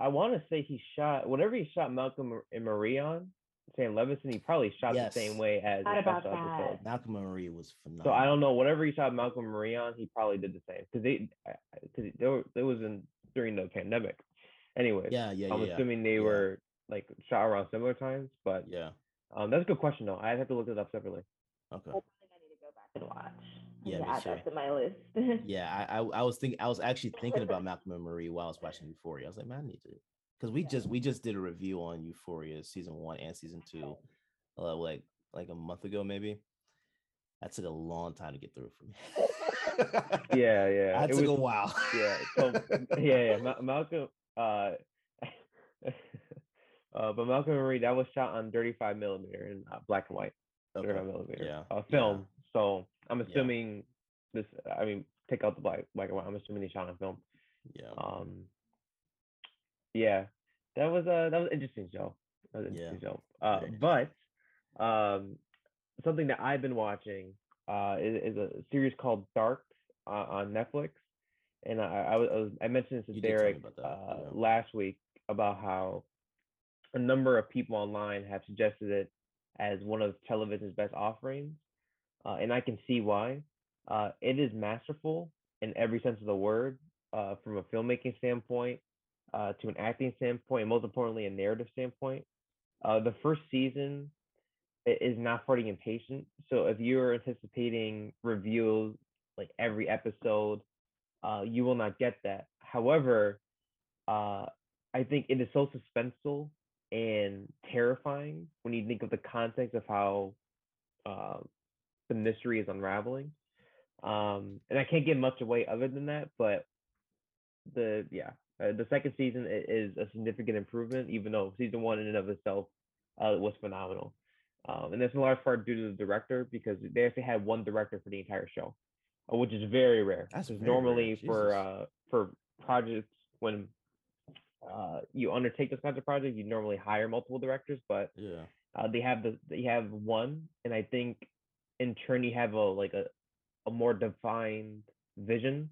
I want to say he shot whatever he shot Malcolm and Marie on, Sam Levinson. He probably shot yes. the same way as about that. Malcolm and Marie was phenomenal. So I don't know whatever he shot Malcolm and Marie on, he probably did the same because they because it was in during the pandemic. Anyway, yeah, yeah, I'm yeah, assuming they yeah. were like shot around similar times, but yeah, um, that's a good question though. I'd have to look it up separately. Okay. I think I need to go back and watch. Yeah, yeah sure. That's in my list. yeah, I, I I was thinking I was actually thinking about Malcolm and Marie while I was watching Euphoria. I was like, man, I need to, because we yeah. just we just did a review on Euphoria season one and season two, uh, like like a month ago maybe. That took a long time to get through for me. yeah, yeah, that it took was, a while. yeah, so, yeah, yeah. Ma- Malcolm, uh, uh, but Malcolm and Marie, that was shot on thirty-five millimeter in uh, black and white, okay. thirty-five millimeter yeah. uh, film. Yeah. So I'm assuming yeah. this, I mean, take out the black, black and white. I'm assuming they shot on film. Yeah. Um. Yeah, that was a that was an interesting show. That was an interesting yeah. show. Uh, yeah. But um, something that I've been watching uh is, is a series called Dark uh, on Netflix, and I, I was I mentioned this to Derek uh, yeah. last week about how a number of people online have suggested it as one of television's best offerings. Uh, and I can see why. Uh, it is masterful in every sense of the word, uh, from a filmmaking standpoint, uh, to an acting standpoint, and most importantly, a narrative standpoint. Uh, the first season is not for the impatient. So if you're anticipating reviews like every episode, uh, you will not get that. However, uh, I think it is so suspenseful and terrifying when you think of the context of how uh, the mystery is unraveling, um, and I can't give much away other than that. But the yeah, uh, the second season is a significant improvement, even though season one in and of itself uh, was phenomenal, um, and that's in large part due to the director because they actually had one director for the entire show, which is very rare. That's very normally rare. for uh, for projects when uh, you undertake this kind of project, you normally hire multiple directors, but yeah, uh, they have the they have one, and I think. In turn, you have a like a, a more defined vision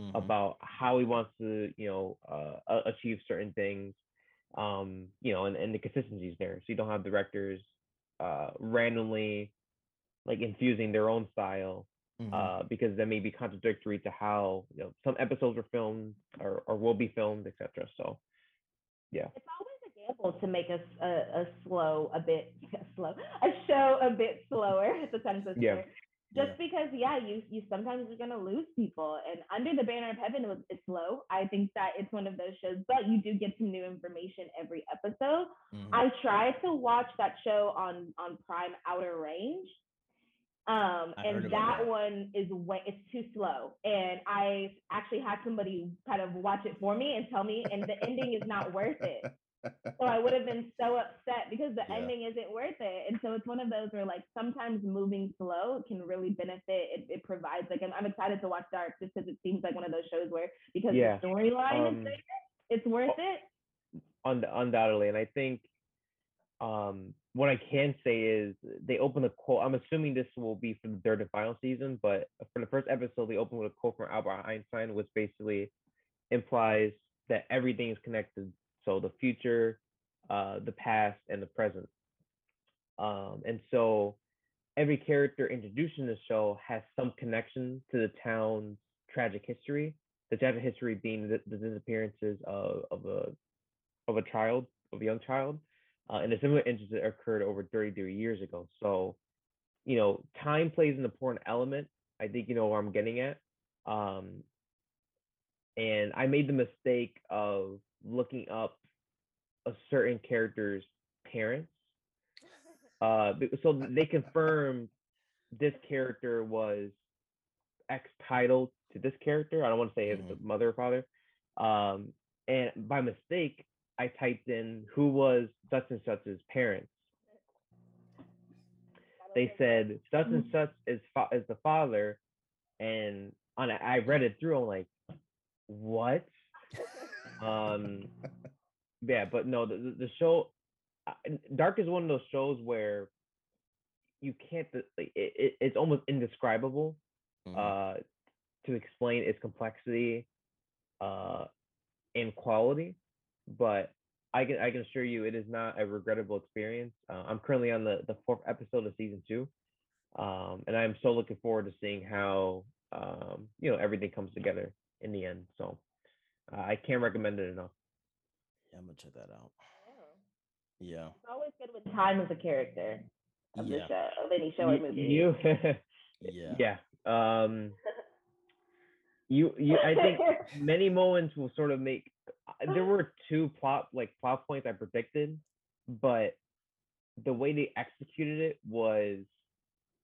mm-hmm. about how he wants to, you know, uh, achieve certain things, um, you know, and, and the consistencies there. So you don't have directors uh, randomly like infusing their own style mm-hmm. uh, because that may be contradictory to how, you know, some episodes are filmed or, or will be filmed, et cetera. So, yeah. It's always a gamble to make us a, a, a slow, a bit slow, a show a bit slower at the time. Yeah. Just yeah. because, yeah, you you sometimes are going to lose people. And Under the Banner of Heaven, was it's slow. I think that it's one of those shows, but you do get some new information every episode. Mm-hmm. I tried to watch that show on, on Prime Outer Range. Um, and that, that one is way, it's too slow. And I actually had somebody kind of watch it for me and tell me, and the ending is not worth it. So I would have been so upset because the yeah. ending isn't worth it. And so it's one of those where, like, sometimes moving slow can really benefit. It, it provides, like, I'm, I'm excited to watch Dark just because it seems like one of those shows where, because yeah. the storyline um, is there, it's worth it. Undoubtedly. And I think um, what I can say is they open a quote. I'm assuming this will be for the third and final season, but for the first episode, they open with a quote from Albert Einstein, which basically implies that everything is connected. So the future, uh, the past, and the present. Um, and so every character introduced in the show has some connection to the town's tragic history, the tragic history being the, the disappearances of, of, a, of a child, of a young child, uh, and a similar incident occurred over thirty-three years ago. So, you know, time plays an important element. I think you know where I'm getting at. Um, and I made the mistake of looking up a certain character's parents, uh so they confirmed this character was ex-titled to this character. I don't want to say his mm-hmm. mother or father, um and by mistake I typed in who was such and such's parents. They said such and such is fa- is the father, and on I read it through, I'm like, what? um yeah but no the, the show Dark is one of those shows where you can't, like, it, it's almost indescribable mm-hmm. uh to explain its complexity uh and quality, but I can I can assure you it is not a regrettable experience. uh, I'm currently on the the fourth episode of season two, um and I'm so looking forward to seeing how um you know everything comes together in the end. So Uh, I can't recommend it enough. Yeah, I'm gonna check that out. Oh. Yeah. It's always good with time as a character of yeah. the show, of any show you, or movie. You, yeah. Yeah. Um, you, you. I think many moments will sort of make. There were two plot like plot points I predicted, but the way they executed it was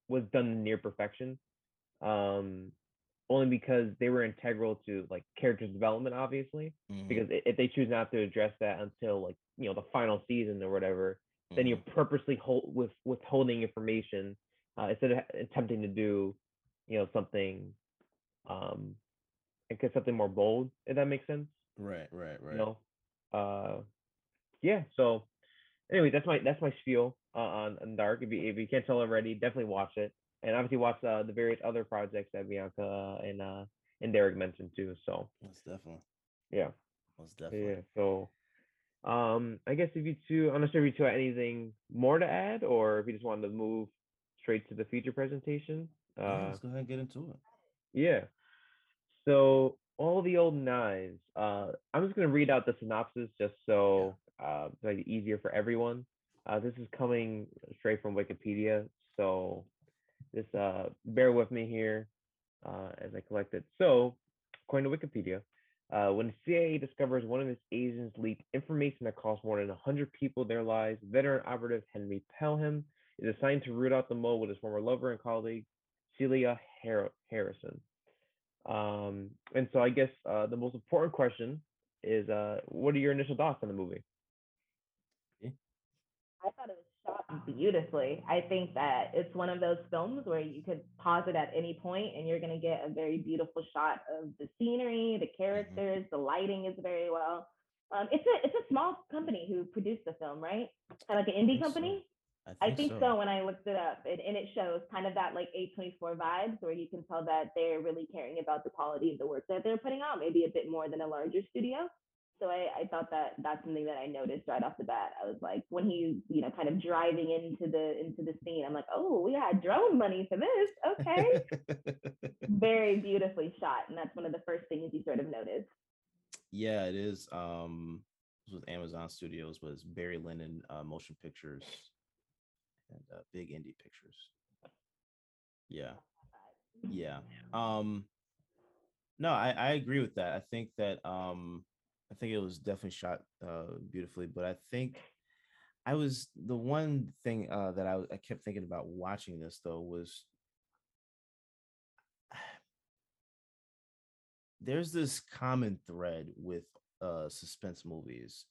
was done near perfection. Um. Only because they were integral to, like, character development, obviously. Mm-hmm. Because if they choose not to address that until, like, you know, the final season or whatever, mm-hmm. then you're purposely hold with withholding information uh, instead of attempting to do, you know, something, um, I guess something more bold, if that makes sense. Right, right, right. You know, uh, yeah. So, anyway, that's my that's my spiel uh, on, on Dark. If you if you can't tell already, definitely watch it. And obviously watch uh, the various other projects that Bianca and uh, and Derek mentioned too. So most definitely, yeah, most definitely. Yeah. So, um, I guess if you two, I'm not sure if you two have anything more to add, or if you just wanted to move straight to the feature presentation. Uh, yeah, let's go ahead and get into it. Yeah. So All the Old Knives. Uh, I'm just gonna read out the synopsis just so yeah. uh, it's like easier for everyone. Uh, this is coming straight from Wikipedia, so. Just uh, bear with me here uh, as I collect it. So, according to Wikipedia, uh, when the C I A discovers one of its agents leaked information that cost more than one hundred people their lives, veteran operative Henry Pelham is assigned to root out the mole with his former lover and colleague, Celia Har- Harrison. Um, and so I guess uh, the most important question is, uh, what are your initial thoughts on the movie? I thought it was beautifully. I think that it's one of those films where you could pause it at any point and you're going to get a very beautiful shot of the scenery, the characters, mm-hmm. the lighting is very well. Um, it's a it's a small company who produced the film, right? Kind of like an indie I company? So. I think, I think so. so when I looked it up. It, and it shows kind of that like A twenty-four vibes where you can tell that they're really caring about the quality of the work that they're putting out, maybe a bit more than a larger studio. So I, I thought that that's something that I noticed right off the bat. I was like, when he's, you know, kind of driving into the into the scene, I'm like, oh, we got drone money for this. Okay. Very beautifully shot. And that's one of the first things you sort of notice. Yeah, it is. Um, it was with Amazon Studios, was Barry Lyndon uh, Motion Pictures and uh, Big Indie Pictures. Yeah. Yeah. Um, no, I, I agree with that. I think that... Um, I think it was definitely shot uh, beautifully, but I think I was the one thing uh, that I, I kept thinking about watching this though was there's this common thread with uh, suspense movies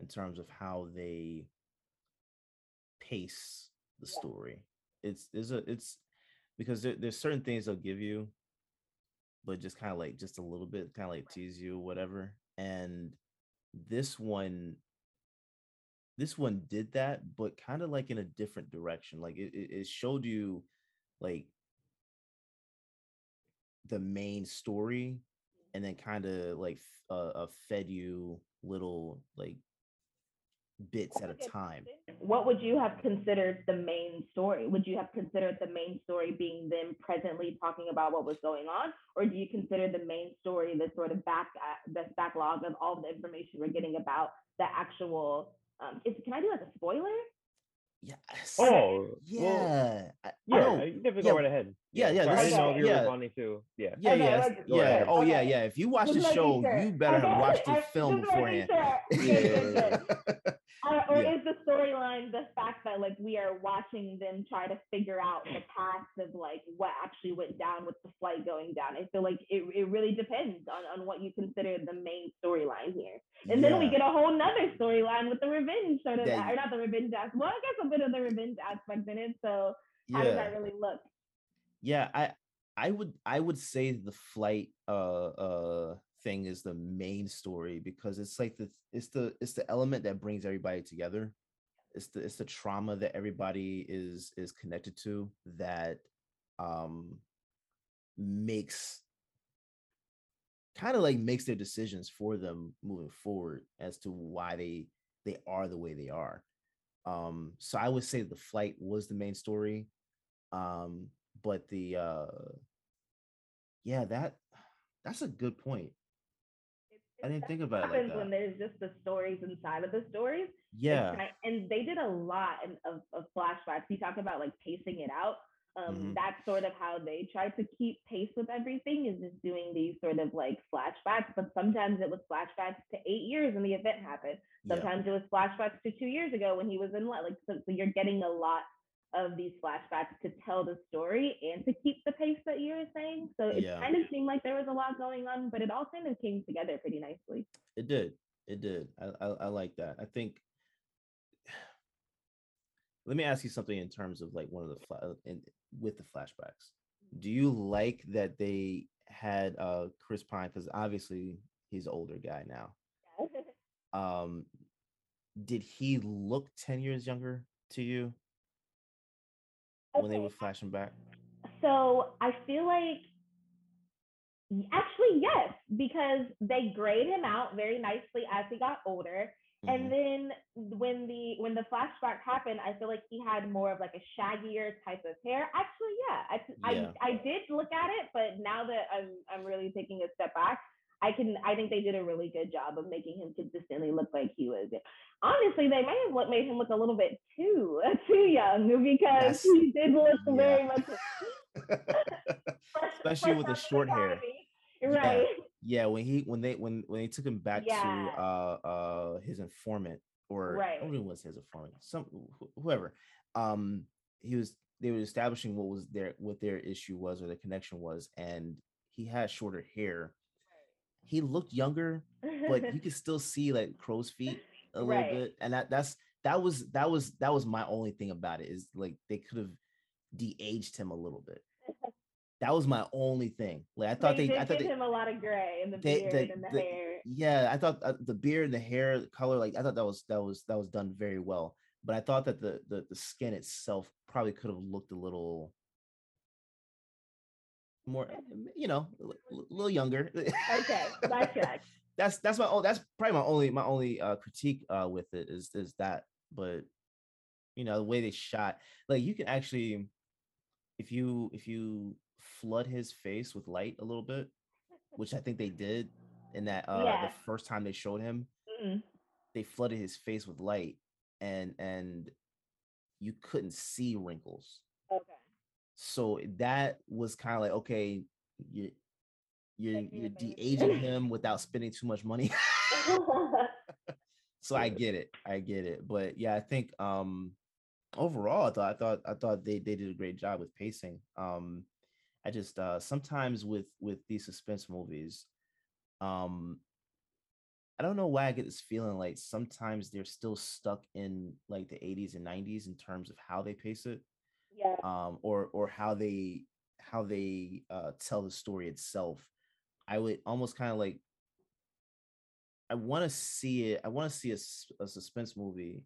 in terms of how they pace the story. It's there's a it's because there, there's certain things they'll give you, but just kind of like just a little bit, kind of like tease you, whatever. And this one, this one did that, but kind of like in a different direction. Like it, it showed you like the main story and then kind of like uh, fed you little like bits at a time. What would you have considered the main story? Would you have considered the main story being them presently talking about what was going on, or do you consider the main story the sort of back the backlog of all the information we're getting about the actual? Um, is can I do like a spoiler? Yes. Oh yeah. Well, I, yeah. Oh, you never go yeah. right ahead. Yeah, yeah. This is all you're responding to. Yeah. Yeah, okay, yeah. Like, yeah. Ahead. Oh okay. yeah, yeah. If you watch just the show, sure. you better okay. have watched the film beforehand. Sure. Yeah. yeah. Uh, or yeah. is the storyline the fact that like we are watching them try to figure out the past of like what actually went down with the flight going down? And so like it, it really depends on, on what you consider the main storyline here. And yeah. then we get a whole nother storyline with the revenge sort of, that, or not the revenge aspect. Well, I guess a bit of the revenge aspect in it. So how yeah. does that really look? Yeah, I I would I would say the flight uh uh thing is the main story because it's like the it's the it's the element that brings everybody together. It's the it's the trauma that everybody is is connected to that um makes kind of like makes their decisions for them moving forward as to why they they are the way they are. Um so I would say the flight was the main story. Um but the uh yeah that that's a good point. I didn't think about it like that. When there's just the stories inside of the stories. Yeah. And, I, and they did a lot in, of, of flashbacks. You talk about like pacing it out. Um, mm-hmm. That's sort of how they tried to keep pace with everything, is just doing these sort of like flashbacks. But sometimes it was flashbacks to eight years when the event happened. Sometimes yeah. it was flashbacks to two years ago when he was in love. Like, so, so you're getting a lot of these flashbacks to tell the story and to keep the pace that you were saying. So it yeah. kind of seemed like there was a lot going on, but it all kind of came together pretty nicely. It did. It did. I, I, I like that. I think, let me ask you something in terms of like one of the, fla- in, with the flashbacks. Do you like that they had uh, Chris Pine? Because obviously he's an older guy now. Yeah. um, did he look ten years younger to you? When they were flashing back? So I feel like, actually, yes, because they grayed him out very nicely as he got older. Mm-hmm. And then when the when the flashback happened, I feel like he had more of like a shaggier type of hair. Actually, yeah, I yeah. I, I did look at it, but now that I'm I'm really taking a step back, I can I think they did a really good job of making him consistently look like he was. Honestly, they may have look, made him look a little bit too too young because yes. he did look yeah. very much, especially with the short hair. Right. Yeah. yeah, when he when they when when they took him back yeah. to uh uh his informant or right. I don't know who was his informant, some whoever. Um, he was they were establishing what was their what their issue was or their connection was, and he had shorter hair. He looked younger, but you could still see like crow's feet a little right. bit. And that that's that was that was that was my only thing about it, is like they could have de-aged him a little bit. That was my only thing. Like I thought they, they I thought they, him a lot of gray in the they, beard they, and the, the hair. Yeah, I thought the beard and the hair the color, like I thought that was that was that was done very well. But I thought that the the, the skin itself probably could have looked a little more, you know, a little younger. Okay, backtrack. that's that's my own, that's probably my only my only uh, critique uh, with it is is that. But you know the way they shot, like you can actually, if you if you flood his face with light a little bit, which I think they did in that uh, yeah. the first time they showed him, mm-hmm. they flooded his face with light, and and you couldn't see wrinkles. Okay. So that was kind of like, okay, you you're, you're de-aging him without spending too much money. So I get it, I get it, but yeah, I think um, overall, I thought, I thought, I thought they, they did a great job with pacing. Um, I just uh, sometimes with with these suspense movies, um, I don't know why I get this feeling like sometimes they're still stuck in like the eighties and nineties in terms of how they pace it, yeah, um, or or how they how they uh, tell the story itself. I would almost kind of like. I want to see it. I want to see a, a suspense movie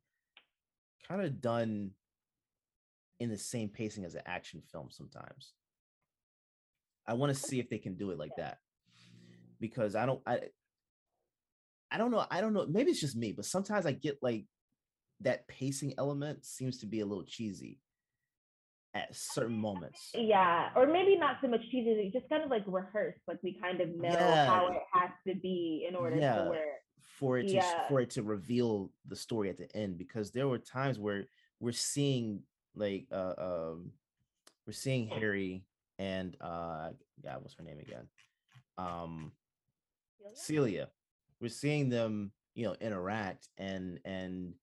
kind of done in the same pacing as an action film sometimes. I want to see if they can do it like that, because I don't, I, I don't know. I don't know. Maybe it's just me, but sometimes I get like that pacing element seems to be a little cheesy at certain moments. Yeah. Or maybe not so much cheesy, just kind of like rehearsed. Like we kind of know yeah. how it has to be in order yeah. to work. For it to yeah. for it to reveal the story at the end, because there were times where we're seeing like uh um we're seeing Harry and uh God, what's her name again? Um Celia. Celia. We're seeing them, you know, interact and and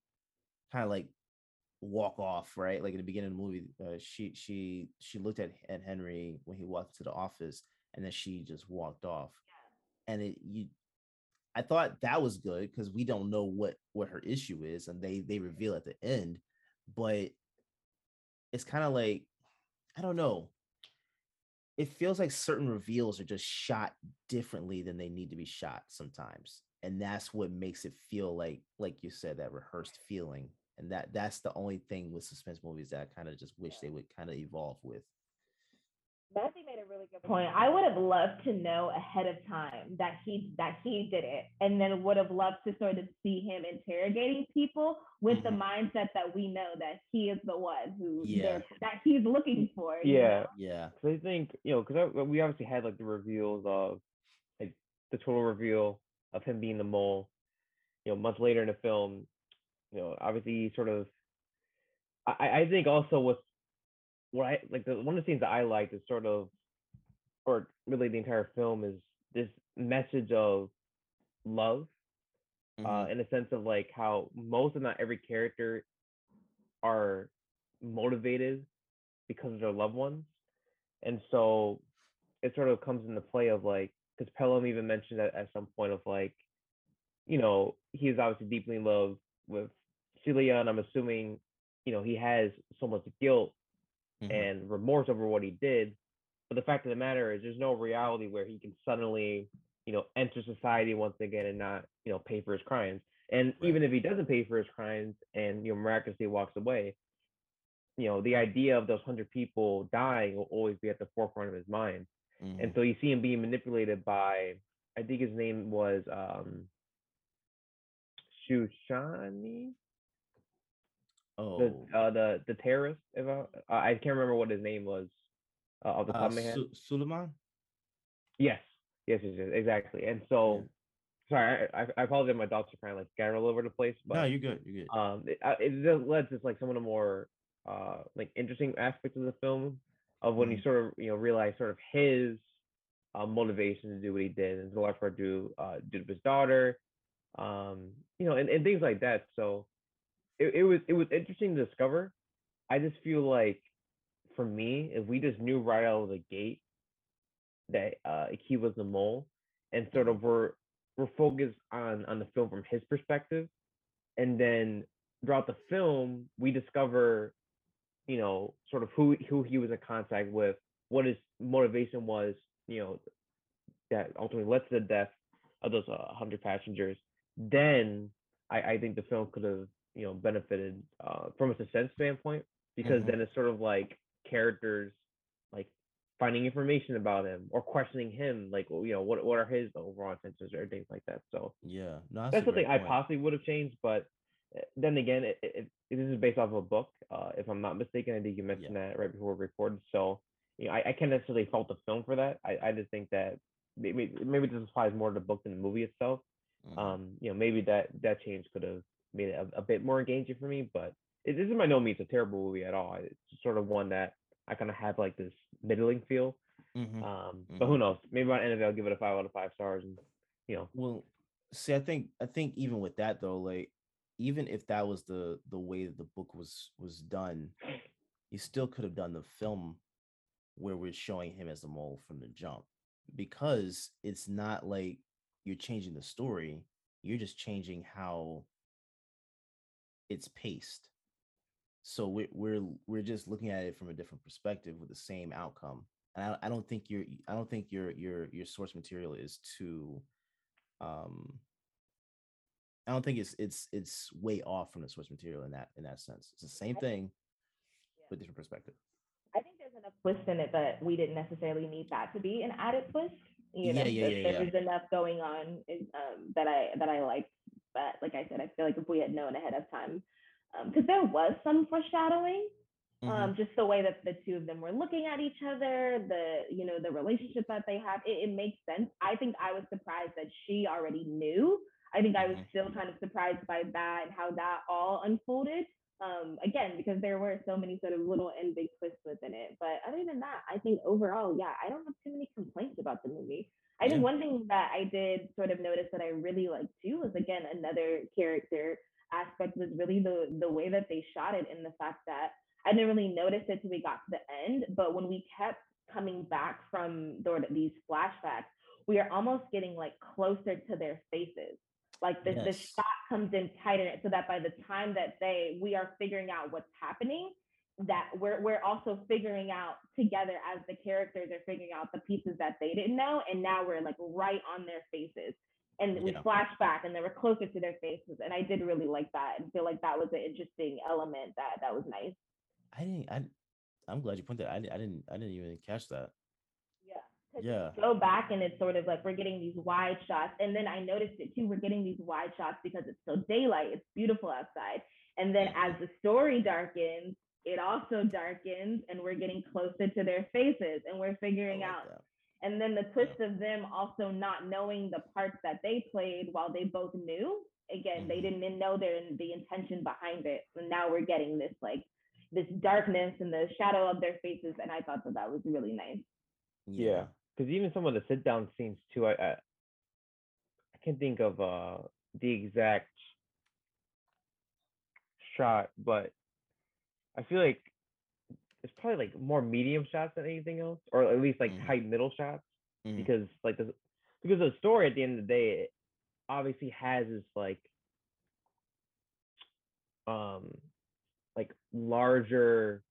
kind of like walk off, right? Like in the beginning of the movie, uh, she she she looked at, at Henry when he walked into the office, and then she just walked off. Yeah. And it you, I thought that was good because we don't know what what her issue is, and they they reveal at the end. But it's kind of like, I don't know. It feels like certain reveals are just shot differently than they need to be shot sometimes, and that's what makes it feel like like you said, that rehearsed feeling. And that that's the only thing with suspense movies that I kind of just wish they would kind of evolve with. Matthew made a really good point. I would have loved to know ahead of time that he that he did it, and then would have loved to sort of see him interrogating people with mm-hmm. the mindset that we know that he is the one who yeah. that he's looking for. Yeah, you know? Yeah. So I think, you know, because we obviously had like the reveals of like the total reveal of him being the mole, you know, months later in the film. You know, obviously, sort of. I, I think also what's what I like the one of the things that I liked is sort of, or really the entire film is this message of love, mm-hmm. uh, in a sense of like how most if not every character are motivated because of their loved ones, and so it sort of comes into play of like, because Pelham even mentioned that at some point of like, you know, he is obviously deeply in love with Celia, and I'm assuming, you know, he has so much guilt mm-hmm. and remorse over what he did, but the fact of the matter is there's no reality where he can suddenly, you know, enter society once again and not, you know, pay for his crimes. And right. even if he doesn't pay for his crimes and, you know, miraculously walks away, you know, the idea of those hundred people dying will always be at the forefront of his mind. Mm-hmm. And so you see him being manipulated by, I think his name was um Shushani, oh, the uh, the, the terrorist. If I, uh, I can't remember what his name was. Uh, off the top uh, of my head, Su- Suleiman. Yes. yes, yes, yes, exactly. And so, yeah. sorry, I, I apologize. My dogs are kind of like scattered all over the place. But, no, you're good. You're good. Um, it, it just led to like some of the more uh like interesting aspects of the film, of when mm-hmm. you sort of you know realize sort of his uh, motivation to do what he did, and to large part do uh due to his daughter. Um, you know, and, and things like that. So it, it was it was interesting to discover. I just feel like, for me, if we just knew right out of the gate that uh, he was the mole, and sort of were were focused on on the film from his perspective, and then throughout the film we discover, you know, sort of who who he was in contact with, what his motivation was, you know, that ultimately led to the death of those uh, hundred passengers. Then I, I think the film could have, you know, benefited uh, from a suspense standpoint, because mm-hmm. then it's sort of like characters like finding information about him or questioning him, like, well, you know, what what are his overall intentions or things like that. So yeah, no, that's, that's something point. I possibly would have changed, but then again, it, it, it, this is based off of a book. Uh, if I'm not mistaken, I think you mentioned yeah. that right before we recorded. So you know, I, I can't necessarily fault the film for that. I, I just think that maybe maybe this applies more to the book than the movie itself. Mm. Um, you know, maybe that that change could have made it a, a bit more engaging for me. But it, this is by no means a terrible movie at all. It's sort of one that I kind of have like this middling feel. Mm-hmm. Um, mm-hmm. But who knows? Maybe by the end of it, I'll give it a five out of five stars. And you know, well, see, I think I think even with that though, like. Even if that was the the way that the book was was done, you still could have done the film where we're showing him as the mole from the jump, because it's not like you're changing the story, you're just changing how it's paced. So we're we're we're just looking at it from a different perspective with the same outcome. And I, I don't think your I don't think your your your source material is too um I don't think it's it's it's way off from the source material in that in that sense. It's the same thing, but different perspective. I think there's enough twist in it that we didn't necessarily need that to be an added twist. You know, yeah, yeah, yeah, there yeah. was enough going on um, that I that I liked. But like I said, I feel like if we had known ahead of time, because um, there was some foreshadowing, mm-hmm. um, just the way that the two of them were looking at each other, the you know the relationship that they have, it, it makes sense. I think I was surprised that she already knew. I think I was still kind of surprised by that and how that all unfolded. Um, again, because there were so many sort of little and big twists within it. But other than that, I think overall, yeah, I don't have too many complaints about the movie. I yeah. think one thing that I did sort of notice that I really liked too was, again, another character aspect was really the the way that they shot it, and the fact that I didn't really notice it till we got to the end. But when we kept coming back from these flashbacks, we are almost getting like closer to their faces. Like this, yes. this shot comes in tighter, so that by the time that they we are figuring out what's happening, that we're we're also figuring out together as the characters are figuring out the pieces that they didn't know, and now we're like right on their faces, and we yeah. flash back, and they were closer to their faces, and I did really like that, and feel like that was an interesting element that that was nice. I didn't. I, I'm glad you pointed that. I, I didn't. I didn't even catch that. Yeah. Go back and it's sort of like we're getting these wide shots, and then I noticed it too. We're getting these wide shots because it's still daylight, it's beautiful outside, and then as the story darkens, it also darkens, and we're getting closer to their faces, and we're figuring like out. That. And then the twist yeah. of them also not knowing the parts that they played, while they both knew. Again, mm-hmm. they didn't know their the intention behind it, and now we're getting this like this darkness and the shadow of their faces, and I thought that that was really nice. Yeah. yeah. Because even some of the sit-down scenes too, I, I I can't think of uh the exact shot, but I feel like it's probably like more medium shots than anything else, or at least like mm. tight middle shots, mm. because like the, because the story at the end of the day, it obviously has this like um like larger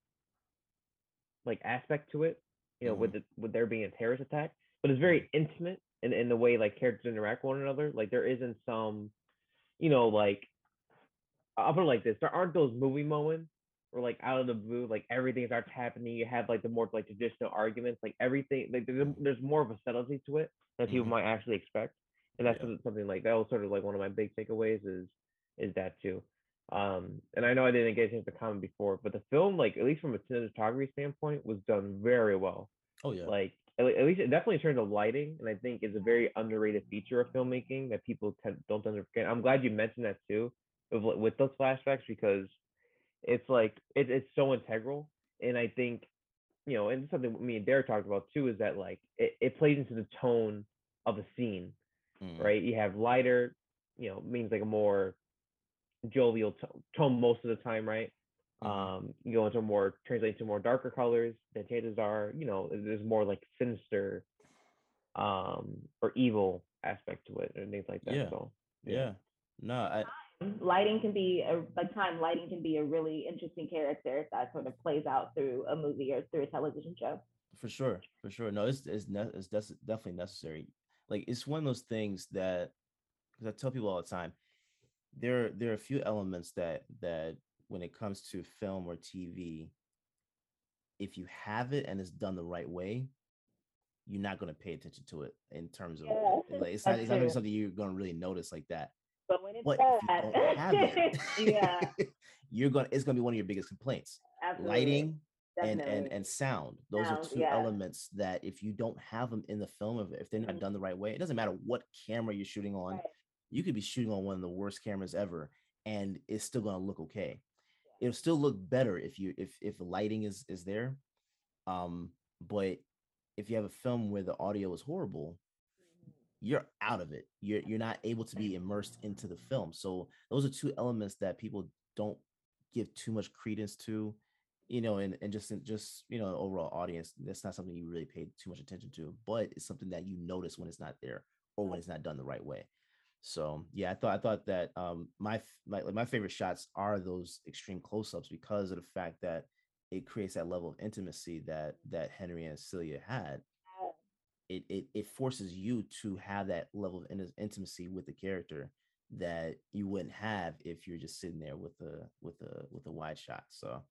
like aspect to it. You know, mm-hmm. with the, with there being a terrorist attack, but it's very intimate in, in the way like characters interact with one another. Like there isn't some, you know, like I'll put it like this: there aren't those movie moments where like out of the blue, like everything starts happening. You have like the more like traditional arguments, like everything. Like there's, there's more of a subtlety to it that people mm-hmm. might actually expect, and that's yeah. something like that was sort of like one of my big takeaways is is that too. Um, and I know I didn't get a chance to comment before, but the film, like at least from a cinematography standpoint, was done very well. Oh yeah. Like at, at least it definitely turned to lighting, and I think is a very underrated feature of filmmaking that people tend, don't tend to forget. I'm glad you mentioned that too, with, with those flashbacks, because it's like it, it's so integral, and I think you know, and something me and Derek talked about too is that like it, it plays into the tone of a scene, mm. right? You have lighter, you know, means like a more jovial tone most of the time, right? Um, you go into more, translate to more darker colors, the chances are, you know, there's more like sinister um, or evil aspect to it and things like that. Yeah. So, yeah. yeah. No, I... Lighting can be, a, like time lighting can be a really interesting character if that sort of plays out through a movie or through a television show. For sure. For sure. No, it's, it's, ne- it's des- definitely necessary. Like, it's one of those things that, because I tell people all the time, There, there are a few elements that that when it comes to film or T V, if you have it and it's done the right way, you're not going to pay attention to it in terms of yeah. like, it's not, it's not gonna be something you're going to really notice like that. But when it's but bad, if you don't have it, yeah, you're going. It's going to be one of your biggest complaints. Absolutely. Lighting and, and and sound. Those sound, are two yeah. elements that if you don't have them in the film, if they're not mm-hmm. done the right way, it doesn't matter what camera you're shooting on. Right. You could be shooting on one of the worst cameras ever, and it's still going to look okay. It'll still look better if you if if lighting is is there, um. But if you have a film where the audio is horrible, you're out of it. You're you're not able to be immersed into the film. So those are two elements that people don't give too much credence to, you know, and and just just you know, overall audience. That's not something you really pay too much attention to, but it's something that you notice when it's not there or when it's not done the right way. So yeah, I thought I thought that um, my my my favorite shots are those extreme close-ups because of the fact that it creates that level of intimacy that that Henry and Celia had. It, it it forces you to have that level of in- intimacy with the character that you wouldn't have if you're just sitting there with a with a with a wide shot. So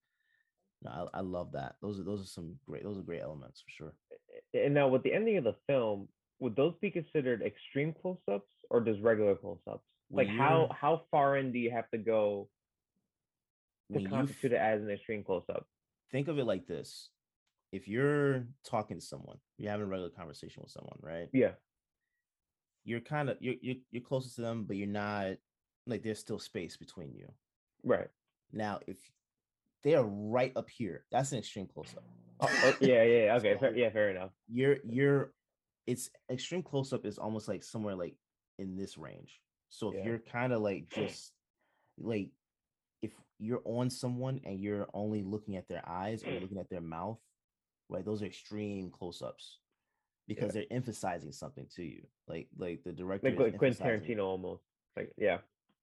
no, I, I love that. Those are those are some great those are great elements for sure. And now with the ending of the film, would those be considered extreme close-ups or just regular close-ups? Like when how how far in do you have to go to constitute it as an extreme close-up? Think of it like this. If you're talking to someone, you're having a regular conversation with someone, right? Yeah. You're kind of, you're, you're, you're closest to them, but you're not, like there's still space between you. Right. Now, if they are right up here, that's an extreme close-up. Oh, yeah, yeah, okay. So fair, yeah, fair enough. You're, you're, it's extreme close-up is almost like somewhere like in this range. So if yeah. you're kind of like just, like if you're on someone and you're only looking at their eyes or looking at their mouth, right, those are extreme close-ups because yeah. they're emphasizing something to you, like like the director, like, like Quentin Tarantino almost, like yeah.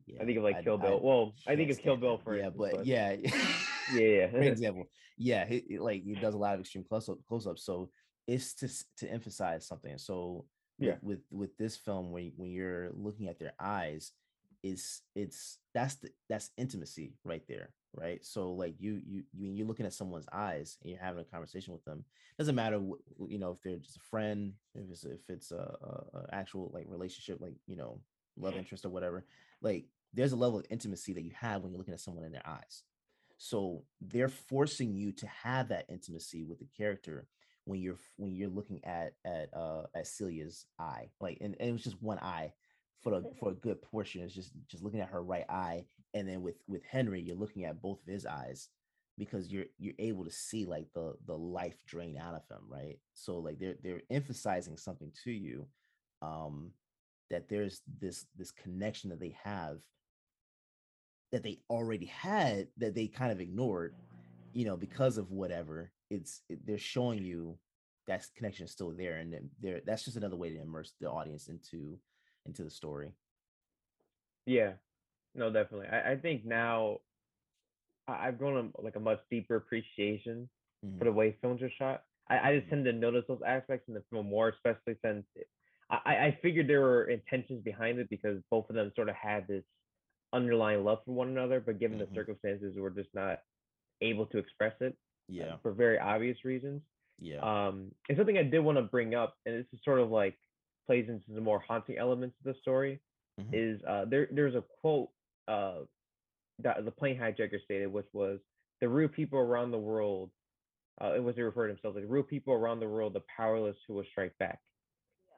yeah. I think of like I, Kill Bill. I, well, I think of Kill Bill for yeah, instance, but, but yeah, yeah, yeah. For example, yeah, he, he, like he does a lot of extreme close-up, close-ups, so it's to to emphasize something. So yeah, with with, with this film, when when you're looking at their eyes, is it's that's the, that's intimacy right there. Right. So like you, you, you, you're looking at someone's eyes and you're having a conversation with them. Doesn't matter, you know, if they're just a friend, if it's, if it's a, a, a actual like relationship, like, you know, love interest or whatever, like there's a level of intimacy that you have when you're looking at someone in their eyes. So they're forcing you to have that intimacy with the character when you're, when you're looking at, at, uh, at Celia's eye, like, and, and it was just one eye for a, for a good portion. It's just, just looking at her right eye. And then with with Henry, you're looking at both of his eyes because you're you're able to see like the the life drain out of him, right? So like they're they're emphasizing something to you, um, that there's this this connection that they have that they already had that they kind of ignored, you know, because of whatever. It's it, they're showing you that connection is still there, and there that's just another way to immerse the audience into into the story. Yeah. No, definitely. I, I think now I've grown a, like a much deeper appreciation mm-hmm. for the way films are shot. I, I just tend to notice those aspects in the film more, especially since it, I, I figured there were intentions behind it because both of them sort of had this underlying love for one another, but given mm-hmm. the circumstances, we're just not able to express it yeah. uh, for very obvious reasons. Yeah. Um, and something I did want to bring up, and this is sort of like plays into the more haunting elements of the story, mm-hmm. is uh, there there's a quote uh that the plane hijacker stated, which was the real people around the world, uh it was they referred to themselves like real people around the world, the powerless who will strike back.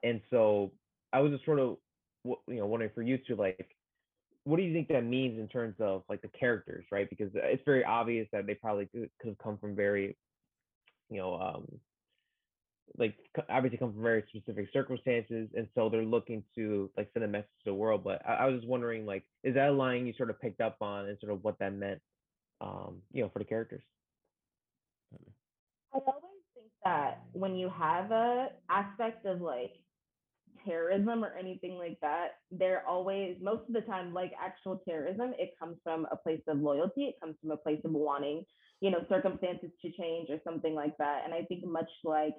Yeah. And so I was just sort of, you know, wondering for you two, like, what do you think that means in terms of like the characters, right? Because it's very obvious that they probably could have come from very, you know, um like obviously come from very specific circumstances, and so they're looking to like send a message to the world. But I, I was just wondering, like, is that a line you sort of picked up on, and sort of what that meant, um, you know, for the characters? I always think that when you have a aspect of like terrorism or anything like that, they're always most of the time like actual terrorism. It comes from a place of loyalty. It comes from a place of wanting, you know, circumstances to change or something like that. And I think much like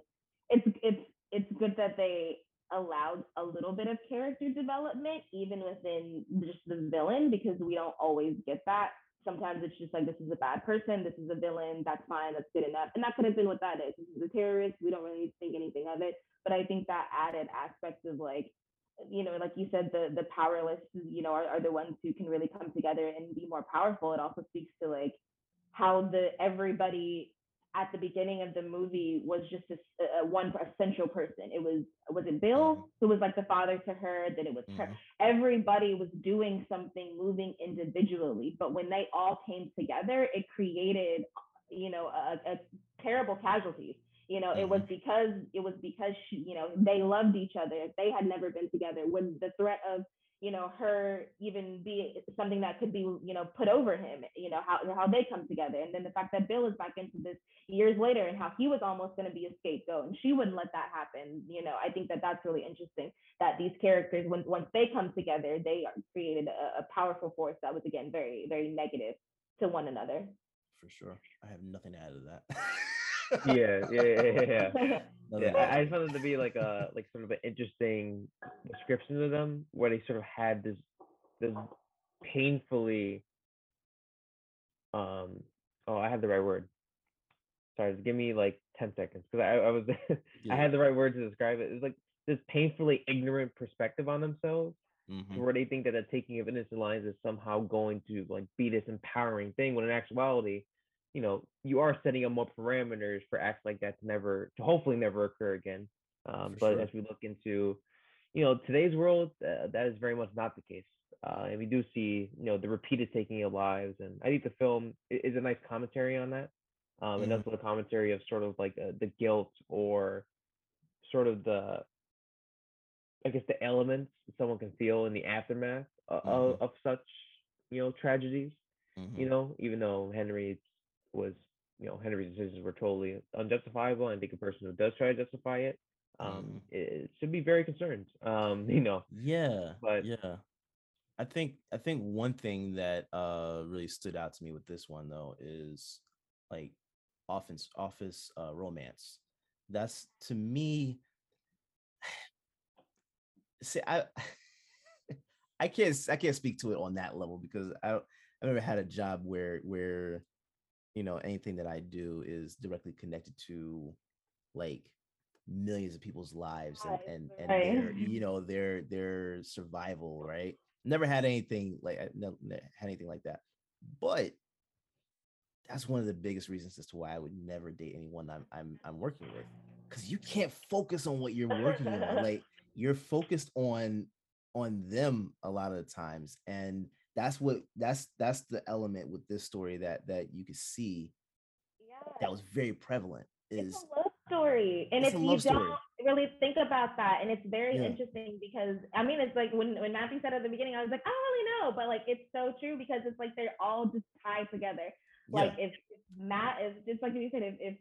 It's it's it's good that they allowed a little bit of character development even within just the villain, because we don't always get that Sometimes it's just like, this is a bad person, this is a villain, that's fine, that's good enough. And that could have been what that is. This is a terrorist, we don't really think anything of it. But I think that added aspect of like, you know, like you said, the the powerless, you know, are, are the ones who can really come together and be more powerful. It also speaks to like how the everybody at the beginning of the movie was just a, a one a central person. It was, was it Bill who was like the father to her, then it was mm-hmm. her. Everybody was doing something, moving individually, but when they all came together, it created, you know, a, a terrible casualties. You know, it was because it was because she, you know, they loved each other. If they had never been together, when the threat of, you know, her even being something that could be, you know, put over him, you know, how how they come together. And then the fact that Bill is back into this years later and how he was almost going to be a scapegoat and she wouldn't let that happen. You know, I think that that's really interesting that these characters, when, once they come together, they created a, a powerful force that was, again, very, very negative to one another. For sure. I have nothing to add to that. yeah, yeah, yeah, yeah. yeah. I, I just found it to be like a like sort of an interesting description of them, where they sort of had this this painfully um oh I have the right word. Sorry, just give me like ten seconds because I, I was yeah. I had the right word to describe it. It's like this painfully ignorant perspective on themselves, mm-hmm. where they think that the taking of innocent lives is somehow going to like be this empowering thing, when in actuality, you know, you are setting them up parameters for acts like that to never, to hopefully never occur again. Um, but sure. As we look into, you know, today's world, uh, that is very much not the case. Uh, and we do see, you know, the repeated taking of lives. And I think the film is a nice commentary on that. Um, and also the commentary of sort of like uh, the guilt or sort of the, I guess, the elements someone can feel in the aftermath uh, mm-hmm. of, of such, you know, tragedies, mm-hmm. you know, even though Henry was, you know, Henry's decisions were totally unjustifiable. I think a person who does try to justify it, um, mm. it should be very concerned. Um, you know. Yeah. But yeah, I think I think one thing that uh really stood out to me with this one though is like office office uh, romance. That's to me. See, I I can't I can't speak to it on that level because I I never had a job where where. you know, anything that I do is directly connected to like millions of people's lives and and, and right. their, you know, their their survival, right? Never had anything like I never had anything like that. But that's one of the biggest reasons as to why I would never date anyone I'm I'm I'm working with. Cause you can't focus on what you're working on. Like you're focused on on them a lot of the times. And That's what that's that's the element with this story that that you could see yeah. that was very prevalent. Is it's a love story, and if you story. don't really think about that, and it's very yeah. interesting because I mean, it's like when when Matthew said at the beginning, I was like, I don't really know, but like it's so true because it's like they're all just tied together. Like yeah. if, if Matt is just like you said, if if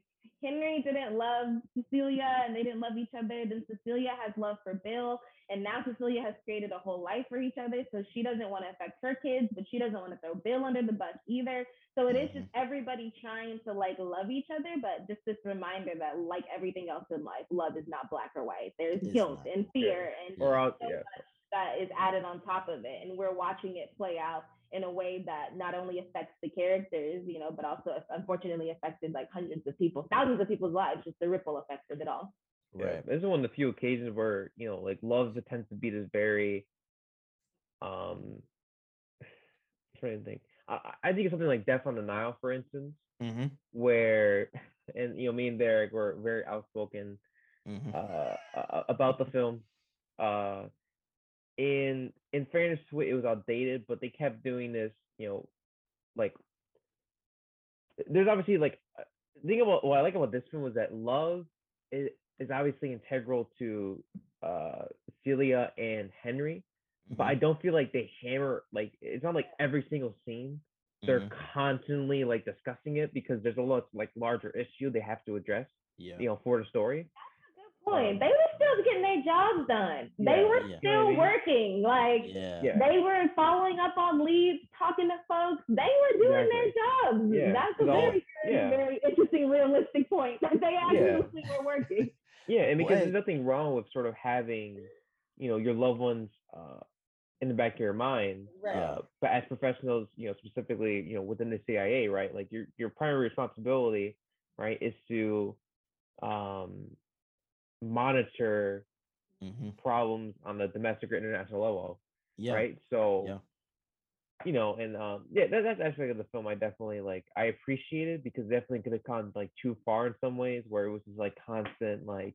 Henry didn't love Cecilia and they didn't love each other, then Cecilia has love for Bill. And now Cecilia has created a whole life for each other. So she doesn't want to affect her kids, but she doesn't want to throw Bill under the bus either. So it is just everybody trying to like love each other. But just this reminder that like everything else in life, love is not black or white. There's it's guilt and fear and or out, so yeah. much that is added on top of it. And we're watching it play out in a way that not only affects the characters, you know, but also unfortunately affected like hundreds of people, thousands of people's lives, just the ripple effect of it all. Right. Yeah. This is one of the few occasions where, you know, like love tends to be this very, um, I'm trying to think. I, I think it's something like Death on the Nile, for instance, mm-hmm. where, and, you know, me and Derek were very outspoken mm-hmm. uh, about the film. Uh, in, in fairness to it, it was outdated, but they kept doing this, you know, like, there's obviously like, the thing about what I like about this film was that love is, is obviously integral to uh, Celia and Henry, mm-hmm. but I don't feel like they hammer, like, it's not like every single scene, they're mm-hmm. constantly, like, discussing it because there's a lot, like, larger issue they have to address, yeah. you know, for the story. That's a good point. Um, they were still getting their jobs done. Yeah, they were yeah. still yeah. working. Like, yeah. they were following up on leads, talking to folks. They were doing exactly. their jobs. Yeah. That's a very, very, yeah. very interesting, realistic point. They actually yeah. were working. Yeah, and because what? There's nothing wrong with sort of having, you know, your loved ones, uh, in the back of your mind. Right. Uh, but as professionals, you know, specifically, you know, within the C I A, right? Like your your primary responsibility, right, is to um, monitor mm-hmm. problems on the domestic or international level. Yeah. Right. So. Yeah. You know, and um, yeah, that, that's aspect of the film I definitely like. I appreciate it because definitely could have gone like too far in some ways, where it was just like constant, like,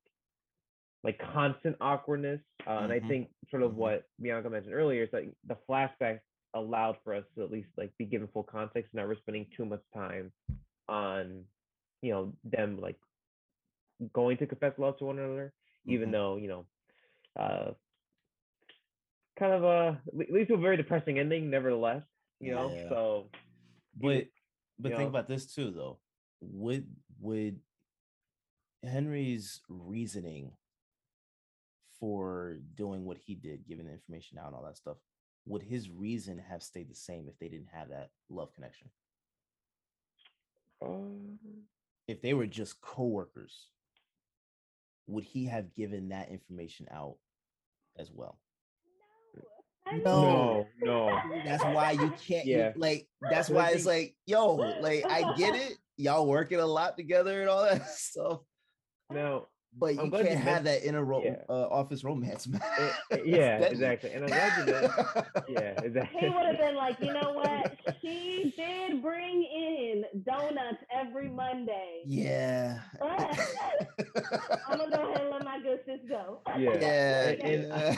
like constant awkwardness. Uh, mm-hmm. And I think sort of mm-hmm. what Bianca mentioned earlier is like the flashbacks allowed for us to at least like be given full context, and not we're spending too much time on, you know, them like going to confess love to one another, mm-hmm. even though you know. Uh, kind of a leads to a very depressing ending nevertheless, you know. Yeah. So but but think know. About this too though, would would Henry's reasoning for doing what he did, giving the information out and all that stuff, would his reason have stayed the same if they didn't have that love connection? Um, if they were just co-workers, would he have given that information out as well? No, no, no. That's why you can't. Yeah. You, like that's why it's like, yo, like I get it. Y'all working a lot together and all that stuff. No, but you can't you have that in a ro- yeah. uh, office romance. Man. It, yeah, exactly. And I'm glad you did. Yeah, exactly. He would have been like, you know what? She did bring in donuts every Monday. Yeah. I'm gonna go ahead and let my good sis go. Yeah. Yeah. And, and,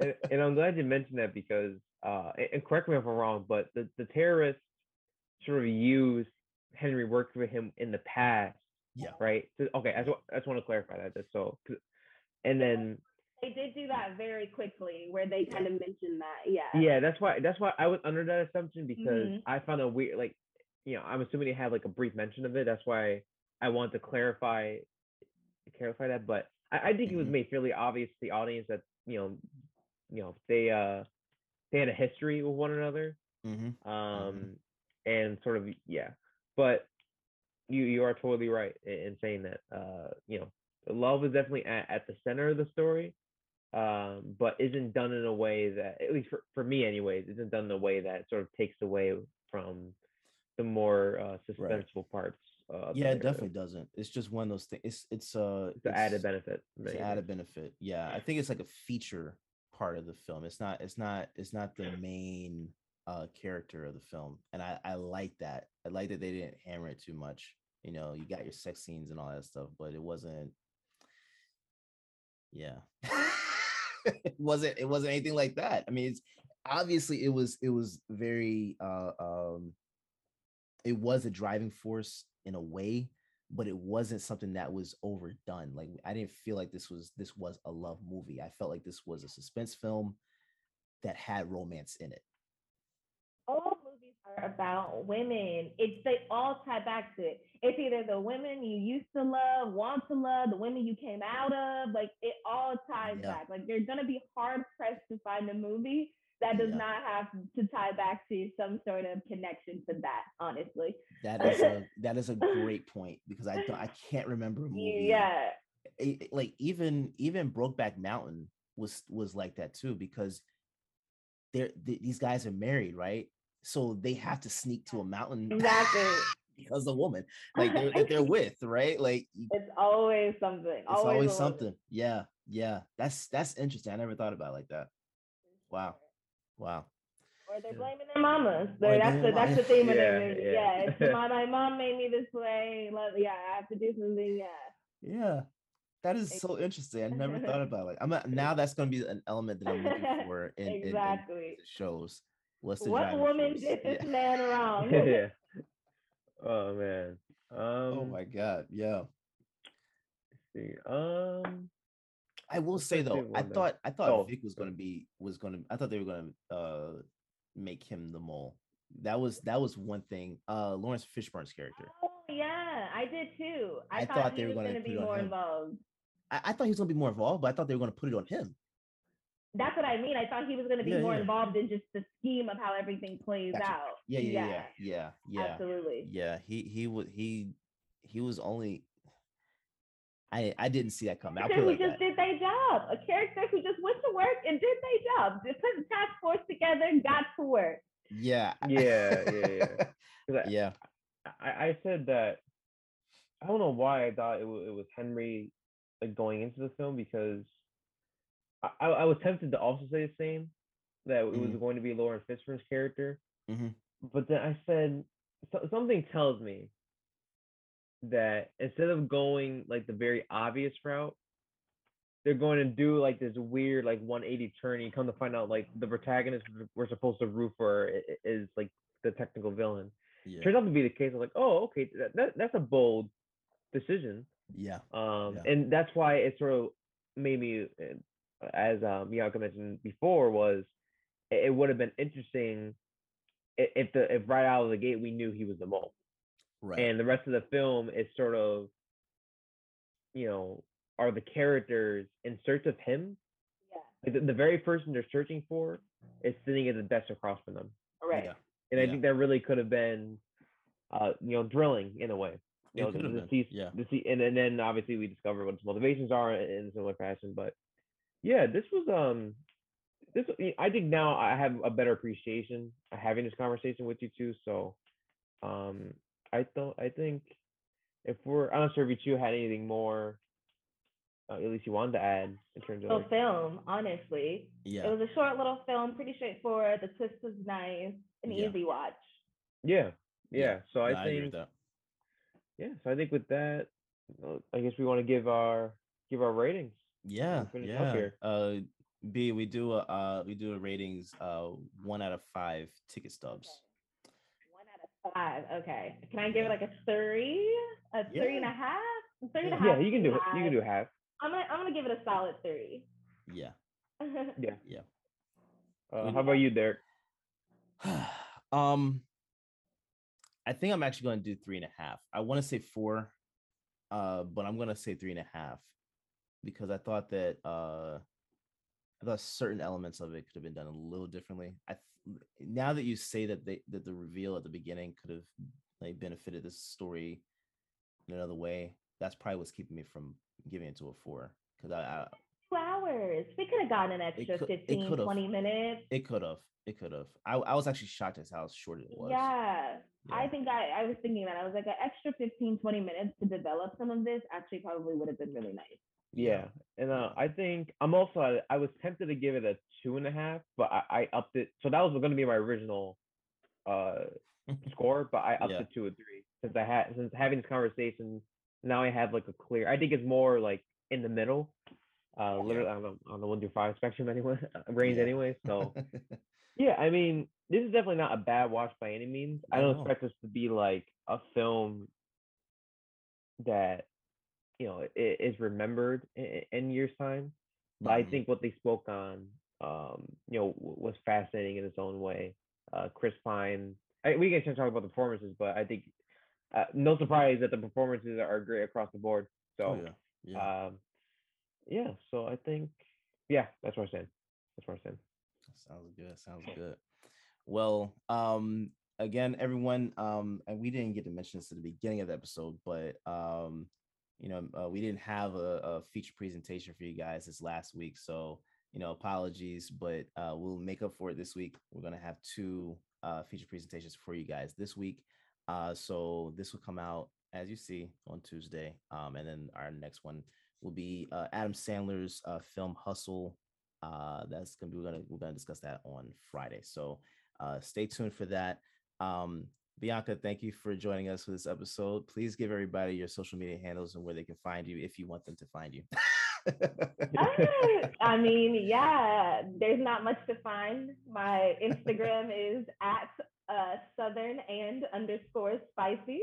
and, and I'm glad you mentioned that because, uh, and correct me if I'm wrong, but the, the terrorists sort of used Henry working with him in the past. Yeah. Right. So, okay. I just, I just want to clarify that. Just so, and then they did do that very quickly, where they kind of mentioned that. Yeah. Yeah. That's why. That's why I was under that assumption because mm-hmm. I found a weird, like, you know, I'm assuming they had like a brief mention of it. That's why I wanted to clarify, clarify that. But I, I think mm-hmm. it was made fairly obvious to the audience that you know, you know, they uh, they had a history with one another, mm-hmm. um, mm-hmm. and sort of yeah, but. You you are totally right in saying that, uh, you know, love is definitely at, at the center of the story, um, but isn't done in a way that, at least for, for me anyways, isn't done in a way that sort of takes away from the more uh, suspenseful right. parts. Uh, yeah, it definitely doesn't. It's just one of those things. It's it's, uh, it's an added benefit. It's an added benefit. Yeah, I think it's like a feature part of the film. It's not it's not it's not the main uh, character of the film, and I, I like that. I like that they didn't hammer it too much. You know, you got your sex scenes and all that stuff, but it wasn't, yeah, it wasn't, it wasn't anything like that. I mean, it's obviously it was, it was very, uh, um, it was a driving force in a way, but it wasn't something that was overdone. Like I didn't feel like this was, this was a love movie. I felt like this was a suspense film that had romance in it. Oh. About women, it's they all tie back to it. It's either the women you used to love, want to love, the women you came out of. Like it all ties yeah. back. Like you're gonna be hard pressed to find a movie that does yeah. not have to tie back to some sort of connection to that. Honestly, that is a that is a great point because I I can't remember a movie. Yeah, it, it, like even even Brokeback Mountain was was like that too because they're th- these guys are married, right? So they have to sneak to a mountain exactly because the woman like they're, that they're with, right? Like it's always something. It's always, always something. Woman. Yeah, yeah. That's that's interesting. I never thought about it like that. Wow, wow. Or they're blaming their mamas. They're, that's the that's the theme yeah, of their movie. Yeah, yeah. It's my, my mom made me this way. Love, yeah, I have to do something. Yeah. Yeah. That is so interesting. I never thought about it. Like I'm not, now that's going to be an element that I'm looking for in, exactly. in, in, in shows. What's the what woman force? Did this yeah. man wrong? yeah. Oh man. Um, oh my God. Yeah. Let's see. Um. I will say though, I thought I thought oh. Vic was gonna be was gonna. I thought they were gonna uh make him the mole. That was that was one thing. Uh, Lawrence Fishburne's character. Oh yeah, I did too. I, I thought, thought they were gonna, gonna be more involved. I, I thought he was gonna be more involved, but I thought they were gonna put it on him. That's what I mean. I thought he was going to be yeah, more yeah. involved in just the scheme of how everything plays gotcha. Out. Yeah, yeah, yeah, yeah, yeah. Absolutely. Yeah, he he was he he was only I, I didn't see that coming. Who like just that. did their job. A character who just went to work and did their job. They put the task force together and got to work. Yeah. Yeah, yeah, yeah. yeah. I, I said that, I don't know why I thought it, w- it was Henry like going into the film, because I, I, I was tempted to also say the same, that mm-hmm. it was going to be Lauren Fishburne's character. Mm-hmm. But then I said, so, something tells me that instead of going like the very obvious route, they're going to do like this weird like one eighty turn, and come to find out like the protagonist we're supposed to root for is like the technical villain. Yeah. Turns out to be the case. I'm like, oh, okay, that, that that's a bold decision. Yeah. Um, yeah. And that's why it sort of made me, as um, Bianca mentioned before, was it, it would have been interesting if the if right out of the gate we knew he was the mole. Right. And the rest of the film is sort of, you know, are the characters in search of him? Yeah. Like the, the very person they're searching for is sitting at the desk across from them. Right. Yeah. And I yeah. think that really could have been, uh, you know, drilling in a way. You know, the see, yeah. the see, and, and then obviously we discover what his motivations are in similar fashion. But yeah, this was um, this I think now I have a better appreciation of having this conversation with you two. So, um. I thought I think if we're I'm not sure if you two had anything more, uh, at least you wanted to add in terms of a like, film. Honestly, yeah, it was a short little film, pretty straightforward. The twist was nice, an yeah. easy watch. Yeah, yeah. yeah. So I no, think, I agree with that. yeah. So I think with that, I guess we want to give our give our ratings. Yeah, yeah. Uh, B, we do a uh, we do a ratings uh, one out of five ticket stubs. Okay. Five. Okay. Can I give it like a three? A yeah. three and a half? Three and a half. Yeah, you can do it. You can do half. I'm gonna I'm gonna give it a solid three. Yeah. yeah. Yeah. Uh, how about you, Derek? um I think I'm actually gonna do three and a half. I wanna say four, uh, but I'm gonna say three and a half because I thought that uh I thought certain elements of it could have been done a little differently. I th- now that you say that they that the reveal at the beginning could have like benefited this story in another way, that's probably what's keeping me from giving it to a four. Because I, I two hours, we could have gotten an extra could, fifteen, twenty minutes. It could have. It could have. I, I was actually shocked at how short it was. Yeah, yeah. I think I, I was thinking that I was like an extra fifteen, twenty minutes to develop some of this actually probably would have been really nice. Yeah, and uh, I think I'm also I, I was tempted to give it a two and a half, but I, I upped it. So that was going to be my original uh score, but I upped yeah. it to a three since I had since having this conversation. Now I have like a clear. I think it's more like in the middle, uh, literally on the, on the one through five spectrum anyway, range yeah. anyway. So yeah, I mean this is definitely not a bad watch by any means. I don't no. expect this to be like a film that. You know, it is remembered in, in years time, but mm-hmm. I think what they spoke on, um, you know, was fascinating in its own way. Uh, Chris Pine, I, we can talk about the performances, but I think uh, no surprise that the performances are great across the board. So, oh, yeah. Yeah. Um, yeah. So I think, yeah, that's what I said. That's what I said. That sounds good. That sounds good. Well, um, again, everyone, um, and we didn't get to mention this at the beginning of the episode, but um. You know, uh, we didn't have a, a feature presentation for you guys this last week. So, you know, apologies, but uh, we'll make up for it this week. We're going to have two uh, feature presentations for you guys this week. Uh, so this will come out, as you see, on Tuesday. Um, and then our next one will be uh, Adam Sandler's uh, film Hustle. Uh, that's going to be, we're going to, we're going to discuss that on Friday. So uh, stay tuned for that. Um, Bianca, thank you for joining us for this episode. Please give everybody your social media handles and where they can find you if you want them to find you. uh, I mean, yeah, there's not much to find. My Instagram is at uh, southern and underscore spicy.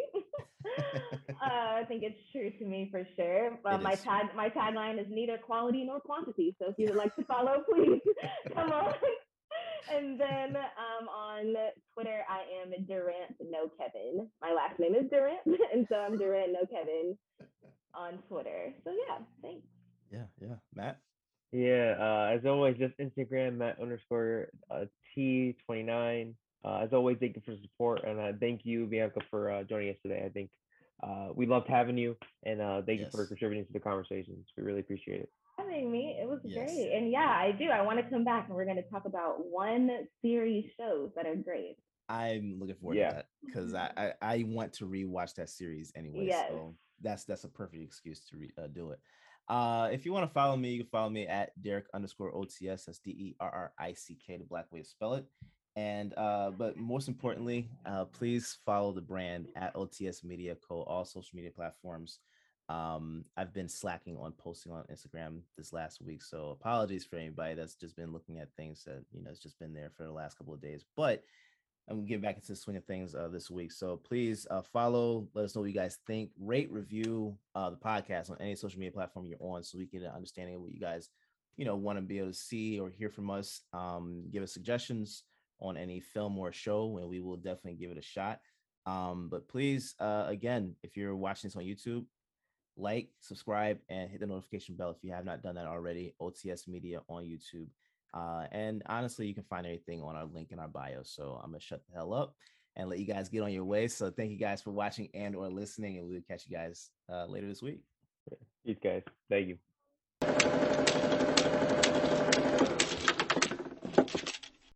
uh, I think it's true to me for sure. Uh, my tag, my tagline is neither quality nor quantity. So if you would like to follow, please come on. And then um, on Twitter, I am Durant No Kevin. My last name is Durant, and so I'm Durant No Kevin on Twitter. So yeah, thanks. Yeah, yeah, Matt. Yeah, uh, as always, just Instagram Matt underscore uh, T twenty-nine. Uh, as always, thank you for the support, and uh, thank you Bianca for uh, joining us today. I think uh, we loved having you, and uh, thank yes. you for contributing to the conversations. We really appreciate it. Having me, it was yes. great, and yeah, I do. I want to come back, and we're going to talk about one series shows that are great. I'm looking forward yeah. to that because I, I I want to rewatch that series anyway. Yes. So that's that's a perfect excuse to re, uh, do it. Uh, if you want to follow me, you can follow me at Derek underscore O T S. That's D E R R I C K, the black way to spell it. And uh, but most importantly, uh, please follow the brand at O T S Media Co. all social media platforms. Um, I've been slacking on posting on Instagram this last week, so apologies for anybody that's just been looking at things that, you know, it's just been there for the last couple of days. But I'm getting back into the swing of things uh, this week. So please uh, follow, let us know what you guys think, rate, review uh, the podcast on any social media platform you're on so we get an understanding of what you guys, you know, want to be able to see or hear from us. Um, give us suggestions on any film or show, and we will definitely give it a shot. Um, but please, uh, again, if you're watching this on YouTube, like, subscribe, and hit the notification bell if you have not done that already. O T S Media on YouTube. Uh, and honestly, you can find everything on our link in our bio. So I'm going to shut the hell up and let you guys get on your way. So thank you guys for watching and or listening, and we'll catch you guys uh, later this week. Peace, guys. Thank you.